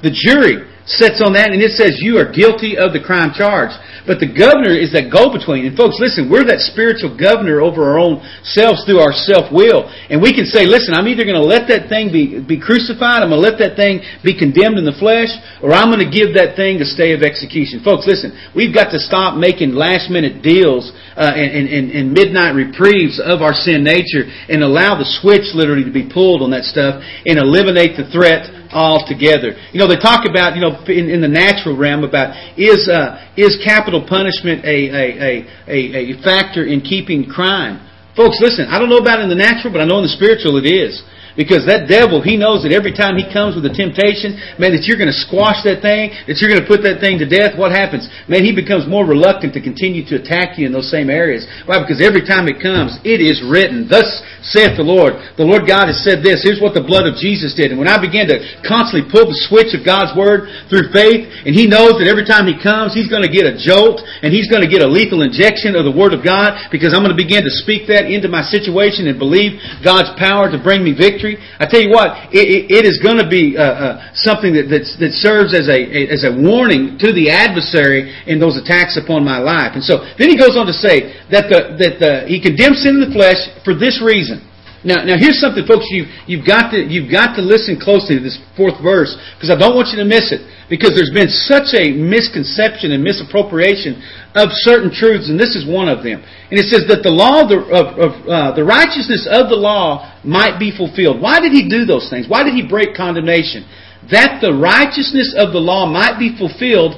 The jury sits on that and it says you are guilty of the crime charged. But the governor is that go-between. And folks, listen, we're that spiritual governor over our own selves through our self-will. And we can say, listen, I'm either going to let that thing be, be crucified, I'm going to let that thing be condemned in the flesh, or I'm going to give that thing the stay of execution. Folks, listen, we've got to stop making last-minute deals uh, and, and, and midnight reprieves of our sin nature and allow the switch literally to be pulled on that stuff and eliminate the threat altogether. You know, they talk about, you know, in, in the natural realm about is uh, is capital punishment a, a, a, a factor in keeping crime? Folks, listen, I don't know about it in the natural, but I know in the spiritual it is. Because that devil, he knows that every time he comes with a temptation, man, that you're going to squash that thing, that you're going to put that thing to death, what happens? Man, he becomes more reluctant to continue to attack you in those same areas. Why? Because every time it comes, it is written, thus saith the Lord. The Lord God has said this, here's what the blood of Jesus did. And when I began to constantly pull the switch of God's Word through faith, and he knows that every time he comes, he's going to get a jolt, and he's going to get a lethal injection of the Word of God, because I'm going to begin to speak that into my situation and believe God's power to bring me victory. I tell you what, it, it is going to be uh, uh, something that that's, that serves as a as a warning to the adversary in those attacks upon my life. And so then he goes on to say that the that the he condemns sin in the flesh for this reason. Now, now here's something, folks. You you've got to you've got to listen closely to this fourth verse, because I don't want you to miss it. Because there's been such a misconception and misappropriation of certain truths, and this is one of them. And it says that the law of the, of, of, uh, the righteousness of the law might be fulfilled. Why did he do those things? Why did he break condemnation? That the righteousness of the law might be fulfilled.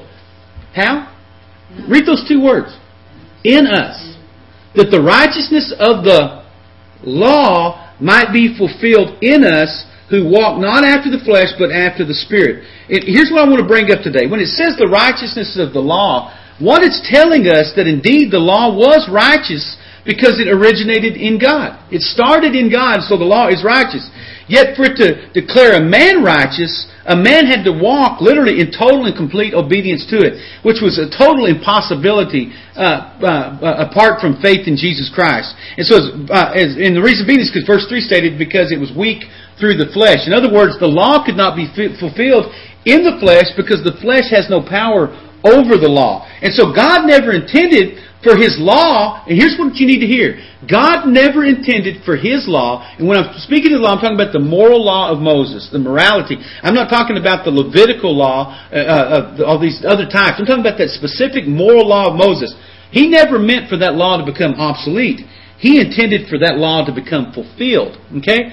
How? Read those two words. In us. That the righteousness of the law might be fulfilled in us who walk not after the flesh but after the Spirit. It, here's what I want to bring up today. When it says the righteousness of the law, what it's telling us that indeed the law was righteous because it originated in God. It started in God, so the law is righteous. Yet for it to declare a man righteous, a man had to walk literally in total and complete obedience to it, which was a total impossibility uh, uh, apart from faith in Jesus Christ. And so, uh, as, and the reason being is because verse three stated, because it was weak through the flesh. In other words, the law could not be f- fulfilled in the flesh because the flesh has no power over the law. And so God never intended for His law, and here's what you need to hear. God never intended for His law, and when I'm speaking of the law, I'm talking about the moral law of Moses, the morality. I'm not talking about the Levitical law uh, of all these other types. I'm talking about that specific moral law of Moses. He never meant for that law to become obsolete. He intended for that law to become fulfilled. Okay?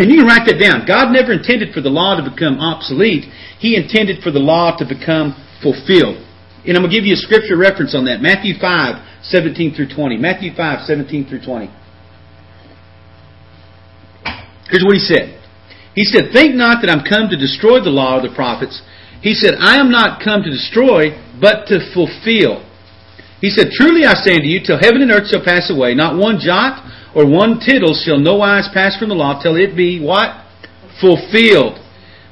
And you can write that down. God never intended for the law to become obsolete. He intended for the law to become fulfilled. And I'm going to give you a scripture reference on that. Matthew five, seventeen through twenty. Matthew five, seventeen through twenty. Here's what He said. He said, think not that I'm come to destroy the law or the prophets. He said, I am not come to destroy, but to fulfill. He said, truly I say unto you, till heaven and earth shall pass away, not one jot or one tittle shall no wise pass from the law, till it be what? Fulfilled.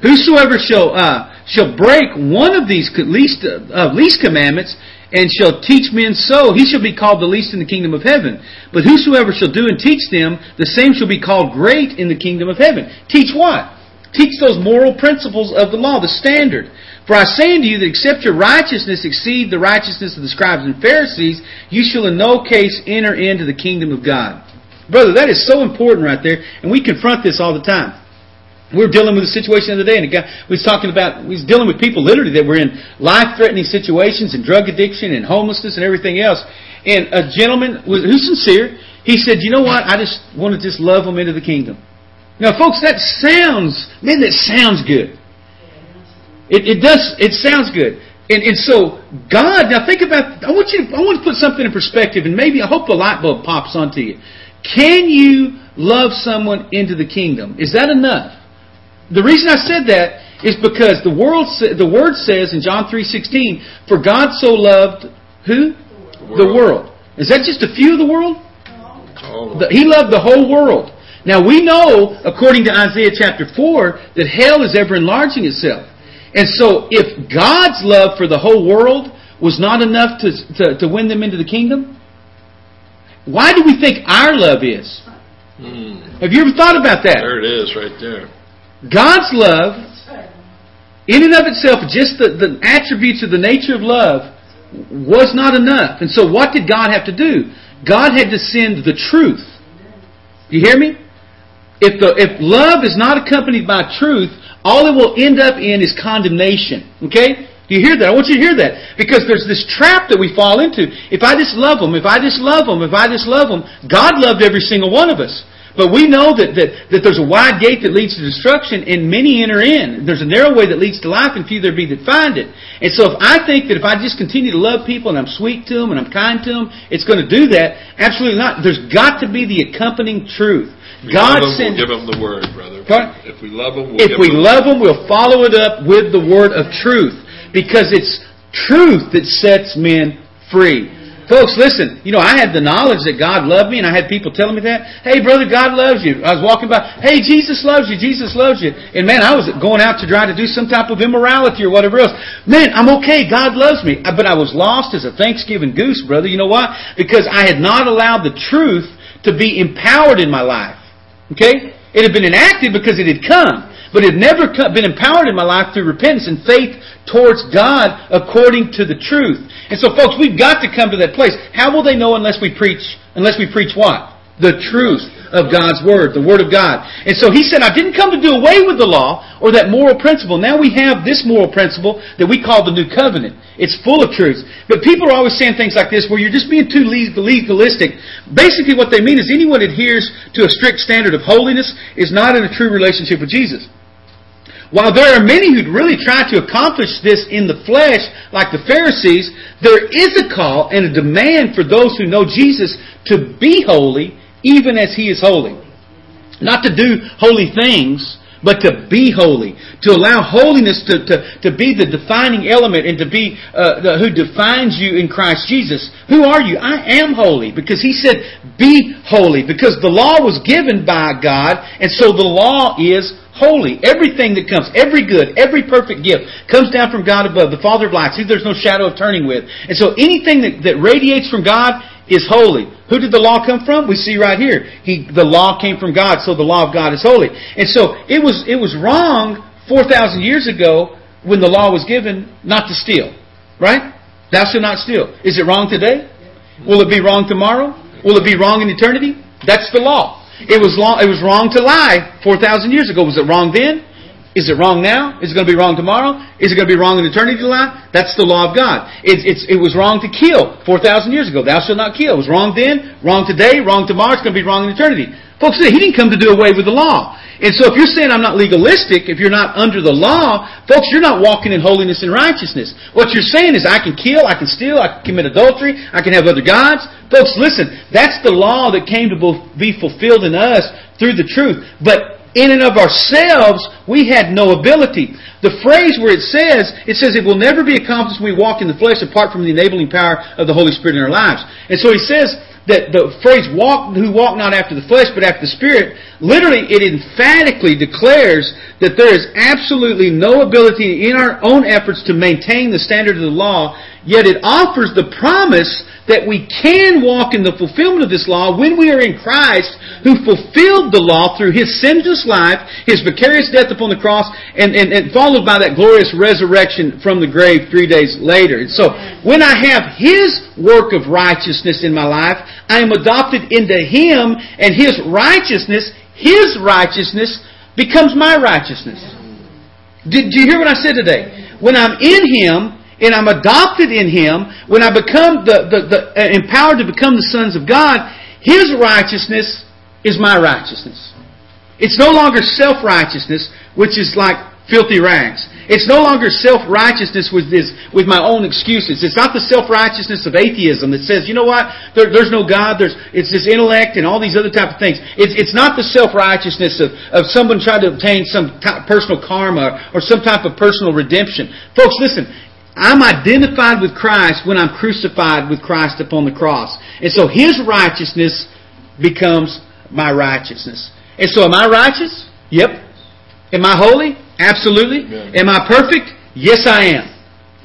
Whosoever shall uh, shall break one of these least uh, least commandments and shall teach men so, he shall be called the least in the kingdom of heaven. But whosoever shall do and teach them, the same shall be called great in the kingdom of heaven. Teach what? Teach those moral principles of the law, the standard. For I say unto you that except your righteousness exceed the righteousness of the scribes and Pharisees, you shall in no case enter into the kingdom of God. Brother, that is so important right there, and we confront this all the time. We're dealing with a situation the other day, and a guy we was talking about, we was dealing with people literally that were in life-threatening situations, and drug addiction, and homelessness, and everything else. And a gentleman who's sincere, he said, "You know what? I just want to just love them into the kingdom." Now, folks, that sounds, man, that sounds good. It, it does. It sounds good. And and so God. Now think about. I want you. To, I want to put something in perspective, and maybe I hope the light bulb pops onto you. Can you love someone into the kingdom? Is that enough? The reason I said that is because the world. The word says in John three sixteen, "For God so loved who? The world. The world." Is that just a few of the world? Oh. The, he loved the whole world. Now we know, according to Isaiah chapter four, that hell is ever enlarging itself. And so if God's love for the whole world was not enough to, to, to win them into the kingdom, why do we think our love is? Mm. Have you ever thought about that? There it is right there. God's love, in and of itself, just the, the attributes of the nature of love, was not enough. And so what did God have to do? God had to send the truth. You hear me? If the if love is not accompanied by truth, all it will end up in is condemnation. Okay? Do you hear that? I want you to hear that. Because there's this trap that we fall into. If I just love them, if I just love them, if I just love them, God loved every single one of us. But we know that, that, that there's a wide gate that leads to destruction, and many enter in. There's a narrow way that leads to life, and few there be that find it. And so if I think that if I just continue to love people, and I'm sweet to them, and I'm kind to them, it's going to do that, absolutely not. There's got to be the accompanying truth. If we God love them, we'll give them the word, brother. If we love them, we'll if give we them love them, we'll follow it up with the word of truth. Because it's truth that sets men free. Folks, listen, you know, I had the knowledge that God loved me, and I had people telling me that. Hey, brother, God loves you. I was walking by. Hey, Jesus loves you. Jesus loves you. And man, I was going out to try to do some type of immorality or whatever else. Man, I'm okay. God loves me. But I was lost as a Thanksgiving goose, brother. You know why? Because I had not allowed the truth to be empowered in my life. Okay? It had been enacted because it had come. But it had never been empowered in my life through repentance and faith towards God according to the truth. And so, folks, we've got to come to that place. How will they know unless we preach? Unless we preach what? The truth of God's Word, the Word of God. And so he said, I didn't come to do away with the law or that moral principle. Now we have this moral principle that we call the New Covenant. It's full of truths. But people are always saying things like this where you're just being too legalistic. Basically what they mean is anyone who adheres to a strict standard of holiness is not in a true relationship with Jesus. While there are many who really try to accomplish this in the flesh, like the Pharisees, there is a call and a demand for those who know Jesus to be holy, even as He is holy. Not to do holy things, but to be holy. To allow holiness to, to, to be the defining element and to be uh, the, who defines you in Christ Jesus. Who are you? I am holy. Because He said, be holy. Because the law was given by God, and so the law is holy. Holy. Everything that comes, every good, every perfect gift comes down from God above, the Father of lights, who there's no shadow of turning with. And so anything that, that radiates from God is holy. Who did the law come from? We see right here. He, the law came from God, so the law of God is holy. And so it was, it was wrong four thousand years ago when the law was given not to steal. Right? Thou shalt not steal. Is it wrong today? Will it be wrong tomorrow? Will it be wrong in eternity? That's the law. It was long, it was wrong to lie four thousand years ago. Was it wrong then? Is it wrong now? Is it going to be wrong tomorrow? Is it going to be wrong in eternity to lie? That's the law of God. It's, it's, it was wrong to kill four thousand years ago. Thou shalt not kill. It was wrong then, wrong today, wrong tomorrow. It's going to be wrong in eternity. Folks, he didn't come to do away with the law. And so if you're saying I'm not legalistic, if you're not under the law, folks, you're not walking in holiness and righteousness. What you're saying is I can kill, I can steal, I can commit adultery, I can have other gods. Folks, listen, that's the law that came to be fulfilled in us through the truth. But in and of ourselves, we had no ability. The phrase where it says, it says it will never be accomplished when we walk in the flesh apart from the enabling power of the Holy Spirit in our lives. And so he says that the phrase, walk, who walk not after the flesh but after the Spirit, literally it emphatically declares that there is absolutely no ability in our own efforts to maintain the standard of the law Yet it offers the promise that we can walk in the fulfillment of this law when we are in Christ, who fulfilled the law through His sinless life, His vicarious death upon the cross, and, and, and followed by that glorious resurrection from the grave three days later. And so, when I have His work of righteousness in my life, I am adopted into Him, and His righteousness, His righteousness, becomes my righteousness. Did, did you hear what I said today? When I'm in Him, and I'm adopted in Him, when I become the, the, the uh, empowered to become the sons of God, His righteousness is my righteousness. It's no longer self-righteousness, which is like filthy rags. It's no longer self-righteousness with this, with my own excuses. It's not the self-righteousness of atheism that says, you know what, there, there's no God, there's it's this intellect and all these other type of things. It's, it's not the self-righteousness of, of someone trying to obtain some type of personal karma or some type of personal redemption. Folks, listen. I'm identified with Christ when I'm crucified with Christ upon the cross. And so His righteousness becomes my righteousness. And so am I righteous? Yep. Am I holy? Absolutely. Yeah. Am I perfect? Yes, I am.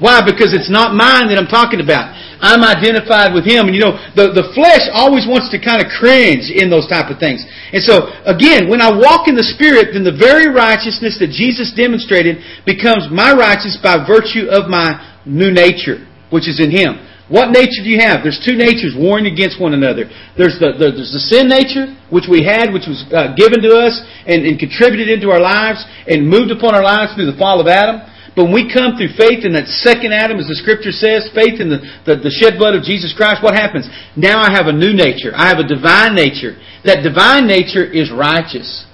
Why? Because it's not mine that I'm talking about. I'm identified with Him. And you know, the, the flesh always wants to kind of cringe in those type of things. And so, again, when I walk in the Spirit, then the very righteousness that Jesus demonstrated becomes my righteousness by virtue of my new nature, which is in Him. What nature do you have? There's two natures warring against one another. There's the, the, there's the sin nature, which we had, which was uh, given to us and, and contributed into our lives and moved upon our lives through the fall of Adam. But when we come through faith in that second Adam, as the Scripture says, faith in the, the, the shed blood of Jesus Christ, what happens? Now I have a new nature. I have a divine nature. That divine nature is righteous.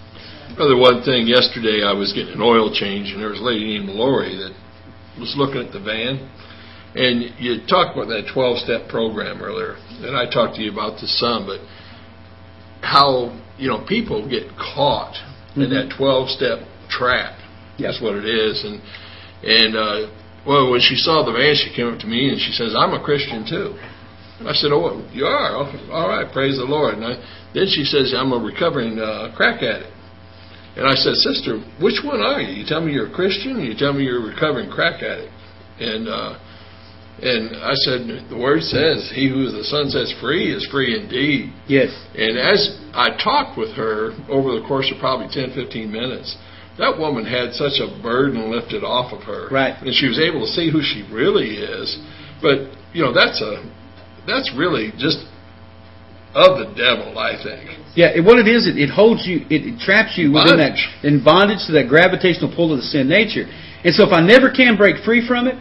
Brother, one thing, yesterday I was getting an oil change, and there was a lady named Lori that was looking at the van. And you talked about that twelve-step program earlier, and I talked to you about this some, but how, you know, people get caught mm-hmm. in that twelve-step trap. Yep. That's what it is. And And, uh, well, when she saw the van, she came up to me and she says, I'm a Christian too. I said, oh, you are? All right, praise the Lord. And I, then she says, I'm a recovering uh, crack addict. And I said, sister, which one are you? You tell me you're a Christian, or you tell me you're a recovering crack addict. And uh, and I said, the Word says, he who the Son sets free is free indeed. Yes. And as I talked with her over the course of probably ten, fifteen minutes, that woman had such a burden lifted off of her. Right. And she was able to see who she really is. But, you know, that's a that's really just of the devil, I think. Yeah, and what it is, it, it holds you, it, it traps you within that, in bondage to that gravitational pull of the sin nature. And so if I never can break free from it,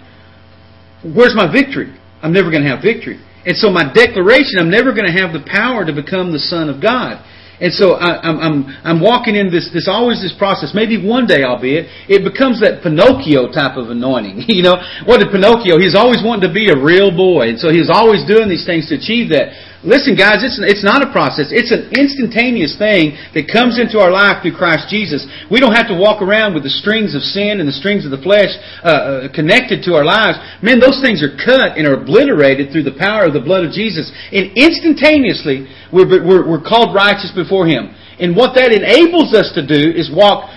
where's my victory? I'm never going to have victory. And so my declaration, I'm never going to have the power to become the Son of God. And so I, I'm, I'm I'm walking in this this always this process. Maybe one day, albeit, it becomes that Pinocchio type of anointing. You know, what did Pinocchio? He's always wanting to be a real boy, and so he's always doing these things to achieve that. Listen, guys, it's it's not a process. It's an instantaneous thing that comes into our life through Christ Jesus. We don't have to walk around with the strings of sin and the strings of the flesh uh, connected to our lives. Man, those things are cut and are obliterated through the power of the blood of Jesus, and instantaneously we're we're, we're called righteous before. For Him. And what that enables us to do is walk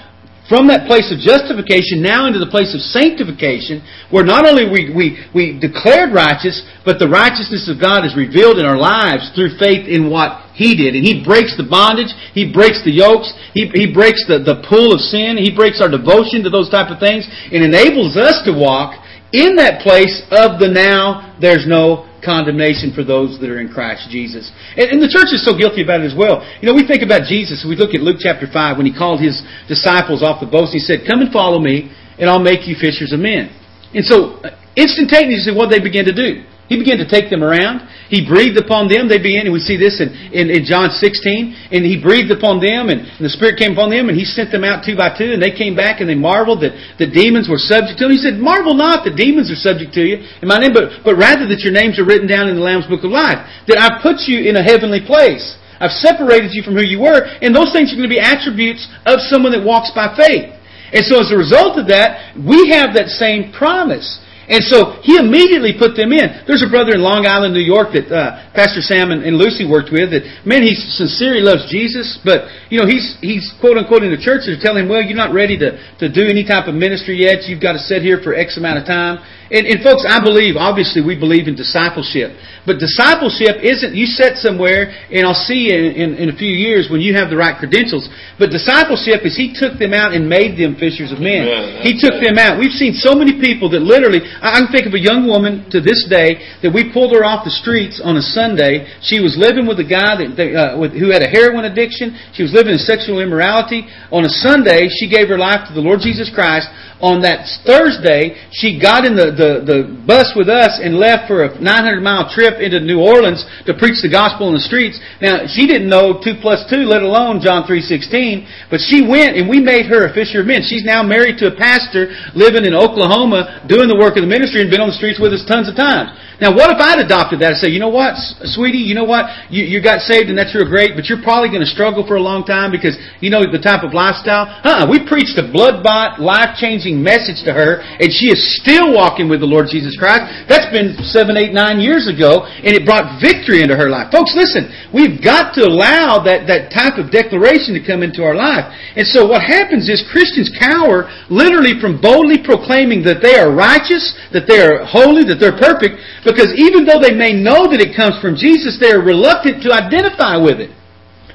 from that place of justification now into the place of sanctification, where not only we, we, we declared righteous, but the righteousness of God is revealed in our lives through faith in what He did. And He breaks the bondage, He breaks the yokes, He, he breaks the, the pull of sin, He breaks our devotion to those type of things, and enables us to walk in that place of the now, there's no condemnation for those that are in Christ Jesus. And, and the church is so guilty about it as well. You know, we think about Jesus, and we look at Luke chapter five when He called His disciples off the boat, and He said, come and follow me, and I'll make you fishers of men. And so, instantaneously, what they begin to do? He began to take them around. He breathed upon them. They began, and we see this in, in, in John sixteen. And He breathed upon them, and, and the Spirit came upon them, and He sent them out two by two. And they came back, and they marveled that the demons were subject to Him. He said, marvel not that demons are subject to you in my name, but, but rather that your names are written down in the Lamb's Book of Life, that I put you in a heavenly place. I've separated you from who you were. And those things are going to be attributes of someone that walks by faith. And so as a result of that, we have that same promise. And so, He immediately put them in. There's a brother in Long Island, New York that uh, Pastor Sam and, and Lucy worked with that, man, he sincerely loves Jesus, but, you know, he's he's quote-unquote in the church. They're telling him, well, you're not ready to, to do any type of ministry yet. You've got to sit here for X amount of time. And, and folks, I believe, obviously we believe in discipleship. But discipleship isn't, you sit somewhere, and I'll see you in, in, in a few years when you have the right credentials. But discipleship is He took them out and made them fishers of men. Yeah, he took right. them out. We've seen so many people that literally, I can think of a young woman to this day that we pulled her off the streets on a Sunday. She was living with a guy that, that uh, with, who had a heroin addiction. She was living in sexual immorality. On a Sunday, she gave her life to the Lord Jesus Christ. On that Thursday, she got in the, the, the bus with us and left for a nine hundred mile trip into New Orleans to preach the gospel in the streets. Now, she didn't know two plus two, let alone John three sixteen, but she went and we made her a fisher of men. She's now married to a pastor living in Oklahoma, doing the work of the ministry and been on the streets with us tons of times. Now, what if I'd adopted that and said, you know what, sweetie, you know what, you, you got saved and that's real great, but you're probably going to struggle for a long time because you know the type of lifestyle? Uh-uh, we preached a blood-bought, life-changing message to her, and she is still walking with the Lord Jesus Christ. That's been seven, eight, nine years ago, and it brought victory into her life. Folks, listen, we've got to allow that, that type of declaration to come into our life. And so what happens is Christians cower literally from boldly proclaiming that they are righteous, that they are holy, that they're perfect, because even though they may know that it comes from Jesus, they are reluctant to identify with it.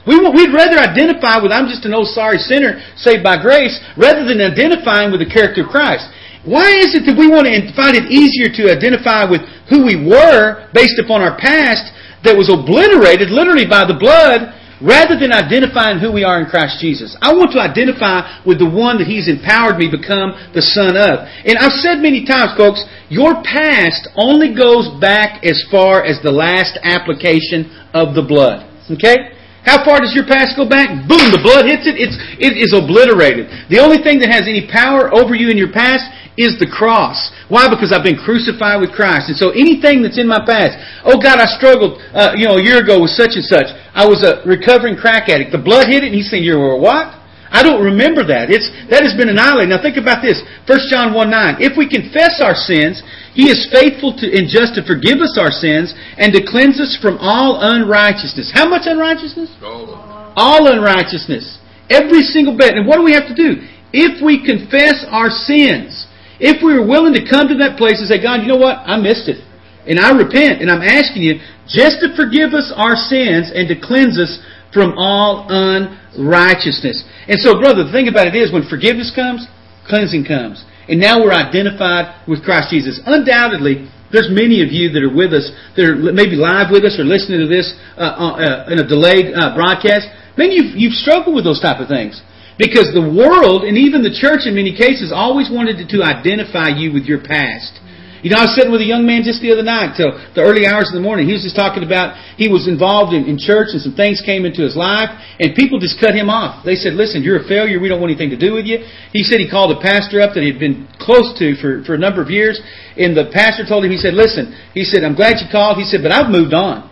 We, we'd rather identify with, I'm just an old sorry sinner saved by grace, rather than identifying with the character of Christ. Why is it that we want to find it easier to identify with who we were based upon our past that was obliterated literally by the blood, rather than identifying who we are in Christ Jesus? I want to identify with the one that He's empowered me to become the son of. And I've said many times, folks, your past only goes back as far as the last application of the blood. Okay? How far does your past go back? Boom, the blood hits it. It's, it is obliterated. The only thing that has any power over you in your past is the cross. Why? Because I've been crucified with Christ. And so anything that's in my past, oh God, I struggled uh, you know, a year ago with such and such. I was a recovering crack addict. The blood hit it and He's saying, you were what? I don't remember that. It's, that has been annihilated. Now think about this. First John one nine. If we confess our sins, He is faithful to, and just to forgive us our sins and to cleanse us from all unrighteousness. How much unrighteousness? All. All unrighteousness. Every single bit. And what do we have to do? If we confess our sins, if we are willing to come to that place and say, God, you know what? I missed it. And I repent. And I'm asking You just to forgive us our sins and to cleanse us from all unrighteousness. And so, brother, the thing about it is when forgiveness comes, cleansing comes. And now we're identified with Christ Jesus. Undoubtedly, there's many of you that are with us, that are maybe live with us or listening to this uh, uh, in a delayed uh, broadcast. Maybe you've, you've struggled with those type of things. Because the world, and even the church in many cases, always wanted to identify you with your past. You know, I was sitting with a young man just the other night till the early hours in the morning. He was just talking about he was involved in, in church and some things came into his life and people just cut him off. They said, listen, you're a failure. We don't want anything to do with you. He said he called a pastor up that he had been close to for, for a number of years, and the pastor told him, he said, listen, he said, I'm glad you called. He said, but I've moved on.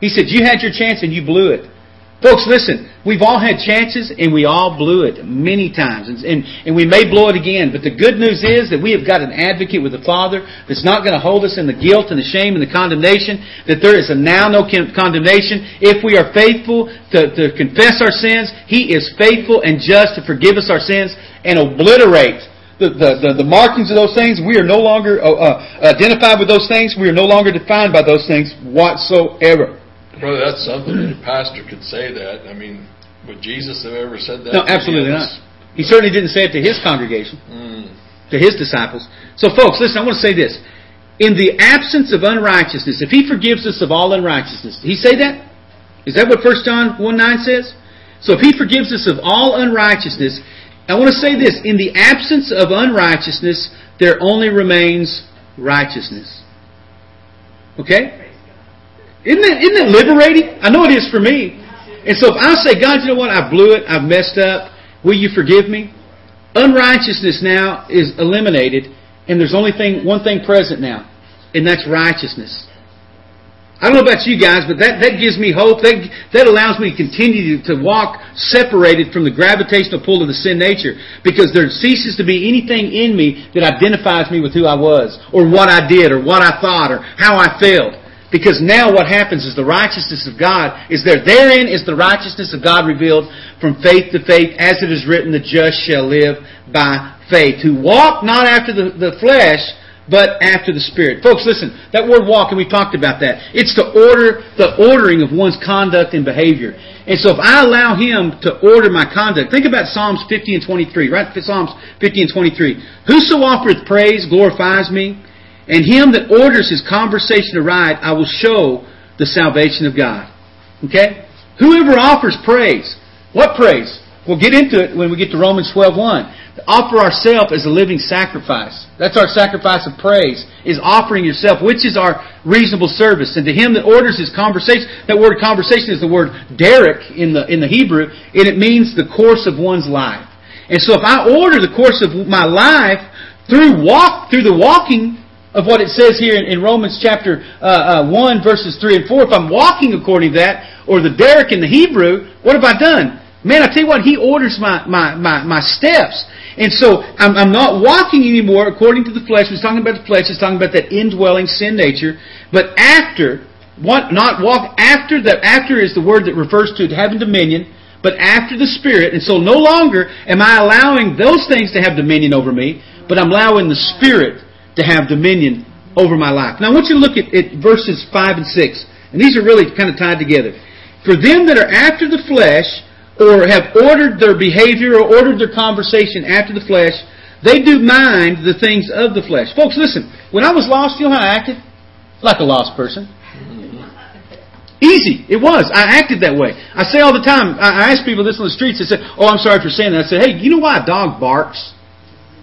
He said, you had your chance and you blew it. Folks, listen, we've all had chances and we all blew it many times. And, and, and we may blow it again. But the good news is that we have got an advocate with the Father that's not going to hold us in the guilt and the shame and the condemnation, that there is a now no condemnation. If we are faithful to, to confess our sins, He is faithful and just to forgive us our sins and obliterate the, the, the, the markings of those things. We are no longer uh, identified with those things. We are no longer defined by those things whatsoever. Brother, that's something that a pastor could say that. I mean, would Jesus have ever said that? No, absolutely not. He certainly didn't say it to His congregation, mm. to His disciples. So, folks, listen, I want to say this. In the absence of unrighteousness, if He forgives us of all unrighteousness, did He say that? Is that what First John one nine says? So if He forgives us of all unrighteousness, I want to say this. In the absence of unrighteousness, there only remains righteousness. Okay? Isn't that, isn't that liberating? I know it is for me. And so if I say, God, you know what? I blew it. I've messed up. Will You forgive me? Unrighteousness now is eliminated, and there's only thing one thing present now, and that's righteousness. I don't know about you guys, but that, that gives me hope. That, that allows me to continue to walk separated from the gravitational pull of the sin nature, because there ceases to be anything in me that identifies me with who I was or what I did or what I thought or how I failed. Because now what happens is the righteousness of God is there. Therein is the righteousness of God revealed from faith to faith, as it is written, the just shall live by faith. Who walk not after the, the flesh, but after the Spirit. Folks, listen, that word walk, and we talked about that. It's the order, the ordering of one's conduct and behavior. And so if I allow Him to order my conduct, think about Psalms fifty and twenty-three, right? Psalms fifty and twenty-three. Whoso offereth praise glorifies me, and him that orders his conversation aright, I will show the salvation of God. Okay? Whoever offers praise, what praise? We'll get into it when we get to Romans twelve one. To offer ourselves as a living sacrifice. That's our sacrifice of praise, is offering yourself, which is our reasonable service. And to him that orders his conversation, that word conversation is the word derech in the in the Hebrew, and it means the course of one's life. And so if I order the course of my life through walk through the walking of what it says here in Romans chapter uh, uh, one, verses three and four, if I'm walking according to that, or the derech in the Hebrew, what have I done? Man, I tell you what, He orders my, my, my, my steps. And so, I'm, I'm not walking anymore according to the flesh. It's talking about the flesh. It's talking about that indwelling sin nature. But after, what, not walk, after that, after is the word that refers to having dominion, but after the Spirit. And so, no longer am I allowing those things to have dominion over me, but I'm allowing the Spirit to have dominion over my life. Now, I want you to look at, at verses five and six. And these are really kind of tied together. For them that are after the flesh, or have ordered their behavior or ordered their conversation after the flesh, they do mind the things of the flesh. Folks, listen. When I was lost, you know how I acted? Like a lost person. Easy. It was. I acted that way. I say all the time, I ask people this on the streets, they say, oh, I'm sorry for saying that. I say, hey, you know why a dog barks?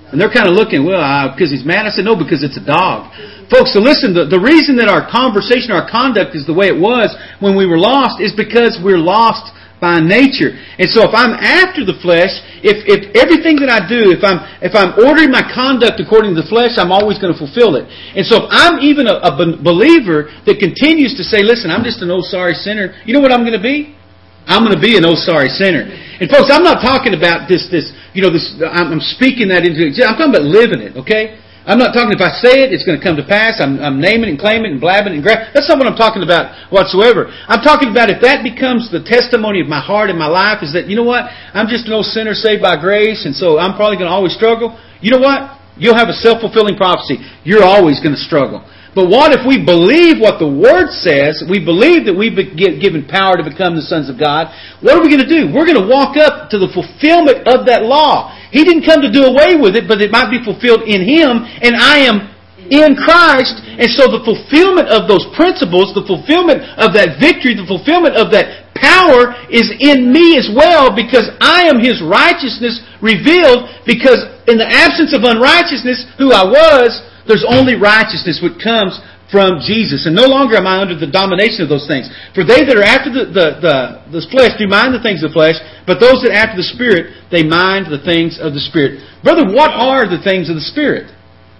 And they're kind of looking, well, uh, because he's mad? I said, no, because it's a dog. Folks, so listen, the, the reason that our conversation, our conduct is the way it was when we were lost is because we're lost by nature. And so if I'm after the flesh, if, if everything that I do, if I'm if I'm ordering my conduct according to the flesh, I'm always going to fulfill it. And so if I'm even a, a believer that continues to say, listen, I'm just an old sorry sinner, you know what I'm going to be? I'm going to be an old sorry sinner. And folks, I'm not talking about this, this you know, this. I'm speaking that into existence. I'm talking about living it, okay? I'm not talking if I say it, it's going to come to pass. I'm, I'm naming and claiming and blabbing and grabbing. That's not what I'm talking about whatsoever. I'm talking about if that becomes the testimony of my heart and my life, is that, you know what, I'm just an old sinner saved by grace, and so I'm probably going to always struggle. You know what? You'll have a self-fulfilling prophecy. You're always going to struggle. But what if we believe what the Word says? We believe that we've been given power to become the sons of God. What are we going to do? We're going to walk up to the fulfillment of that law. He didn't come to do away with it, but it might be fulfilled in Him, and I am in Christ. And so the fulfillment of those principles, the fulfillment of that victory, the fulfillment of that power is in me as well, because I am His righteousness revealed, because in the absence of unrighteousness, who I was, there's only righteousness which comes from Jesus. And no longer am I under the domination of those things. For they that are after the, the, the, the flesh do mind the things of the flesh, but those that are after the Spirit, they mind the things of the Spirit. Brother, what are the things of the Spirit?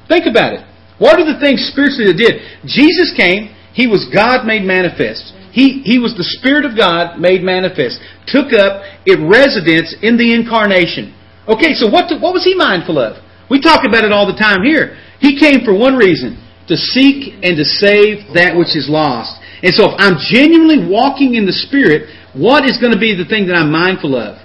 Think about it. What are the things spiritually that did? Jesus came. He was God made manifest. He, he was the Spirit of God made manifest. Took up a residence in the incarnation. Okay, so what, to, what was He mindful of? We talk about it all the time here. He came for one reason, to seek and to save that which is lost. And so if I'm genuinely walking in the Spirit, what is going to be the thing that I'm mindful of?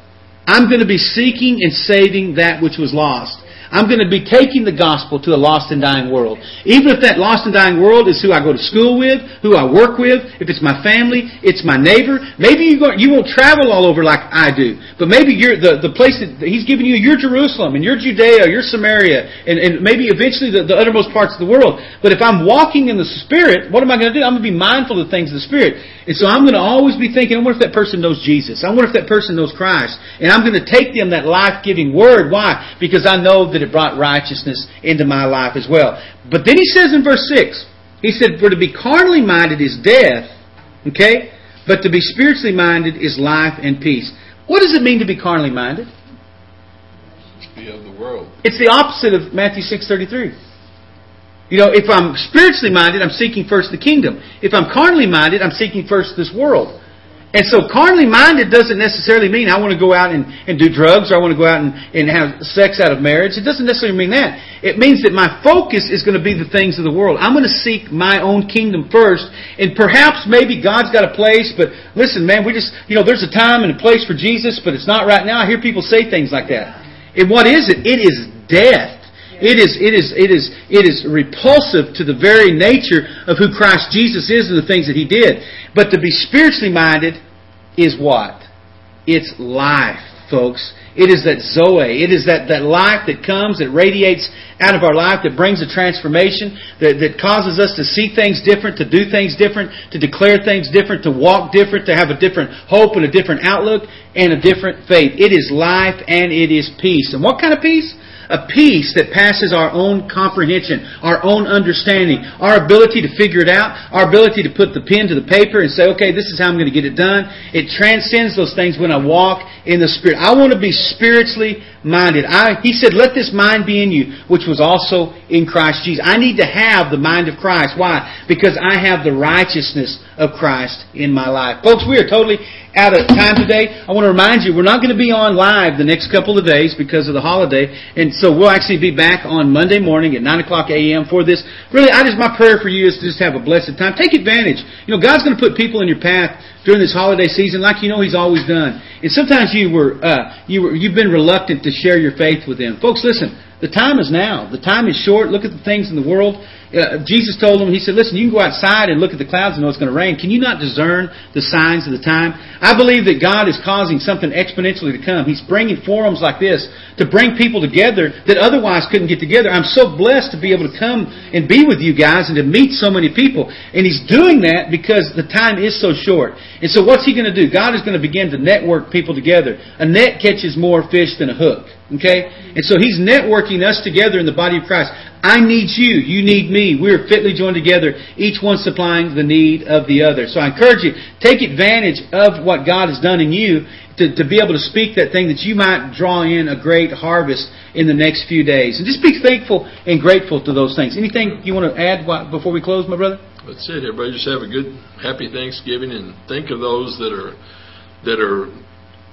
I'm going to be seeking and saving that which was lost. I'm going to be taking the gospel to a lost and dying world. Even if that lost and dying world is who I go to school with, who I work with, if it's my family, it's my neighbor. Maybe you go, you won't travel all over like I do, but maybe you're the, the place that He's given you, your Jerusalem and your Judea, your Samaria, and, and maybe eventually the, the uttermost parts of the world. But if I'm walking in the Spirit, what am I going to do? I'm going to be mindful of the things of the Spirit. And so I'm going to always be thinking, I wonder if that person knows Jesus. I wonder if that person knows Christ. And I'm going to take them that life-giving Word. Why? Because I know that that it brought righteousness into my life as well. But then he says in verse six, he said, for to be carnally minded is death, okay? But to be spiritually minded is life and peace. What does it mean to be carnally minded? To be of the world. It's the opposite of Matthew six thirty-three. You know, if I'm spiritually minded, I'm seeking first the kingdom. If I'm carnally minded, I'm seeking first this world. And so carnally minded doesn't necessarily mean I want to go out and, and do drugs, or I want to go out and, and have sex out of marriage. It doesn't necessarily mean that. It means that my focus is going to be the things of the world. I'm going to seek my own kingdom first. And perhaps maybe God's got a place, but listen, man, we just, you know, there's a time and a place for Jesus, but it's not right now. I hear people say things like that. And what is it? It is death. It is, it is, it is, it is repulsive to the very nature of who Christ Jesus is and the things that He did. But to be spiritually minded is what? It's life, folks. It is that Zoe. It is that, that life that comes, that radiates out of our life, that brings a transformation, that, that causes us to see things different, to do things different, to declare things different, to walk different, to have a different hope and a different outlook and a different faith. It is life and it is peace. And what kind of peace? A peace that passes our own comprehension, our own understanding, our ability to figure it out, our ability to put the pen to the paper and say, okay, this is how I'm going to get it done. It transcends those things when I walk in the Spirit. I want to be spiritually minded. I, he said, let this mind be in you, which was also in Christ Jesus. I need to have the mind of Christ. Why? Because I have the righteousness of Christ in my life. Folks, we are totally out of time today. I want to remind you, we're not going to be on live the next couple of days because of the holiday. And so we'll actually be back on Monday morning at nine o'clock a.m. for this. Really, I just my prayer for you is to just have a blessed time. Take advantage. You know, God's going to put people in your path during this holiday season like you know He's always done. And sometimes you were, uh, you were, you've been reluctant to share your faith with them. Folks, listen. The time is now. The time is short. Look at the things in the world. Uh, Jesus told them, He said, listen, you can go outside and look at the clouds and know it's going to rain. Can you not discern the signs of the time? I believe that God is causing something exponentially to come. He's bringing forums like this to bring people together that otherwise couldn't get together. I'm so blessed to be able to come and be with you guys and to meet so many people. And He's doing that because the time is so short. And so what's He going to do? God is going to begin to network people together. A net catches more fish than a hook. Okay? And so He's networking us together in the body of Christ. I need you. You need me. We are fitly joined together, each one supplying the need of the other. So I encourage you, take advantage of what God has done in you to, to be able to speak that thing that you might draw in a great harvest in the next few days. And just be thankful and grateful to those things. Anything you want to add before we close, my brother? That's it. Everybody just have a good, happy Thanksgiving and think of those that are that are...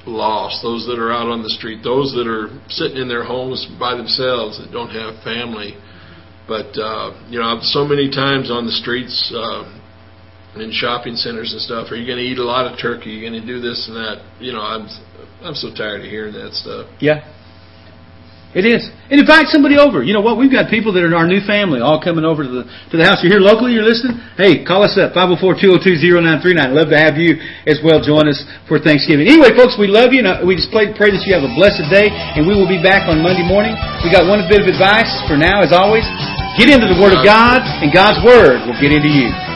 lost, those that are out on the street, those that are sitting in their homes by themselves that don't have family. But, uh, you know, so many times on the streets uh, in shopping centers and stuff, are you going to eat a lot of turkey? Are you going to do this and that? You know, I'm I'm so tired of hearing that stuff. Yeah. It is. And invite somebody over. You know what? We've got people that are in our new family all coming over to the to the house. You're here locally, you're listening? Hey, call us up, five oh four, two oh two, oh nine three nine. I'd love to have you as well join us for Thanksgiving. Anyway, folks, we love you, and we just pray that you have a blessed day, and we will be back on Monday morning. We got one bit of advice for now, as always. Get into the Word of God, and God's Word will get into you.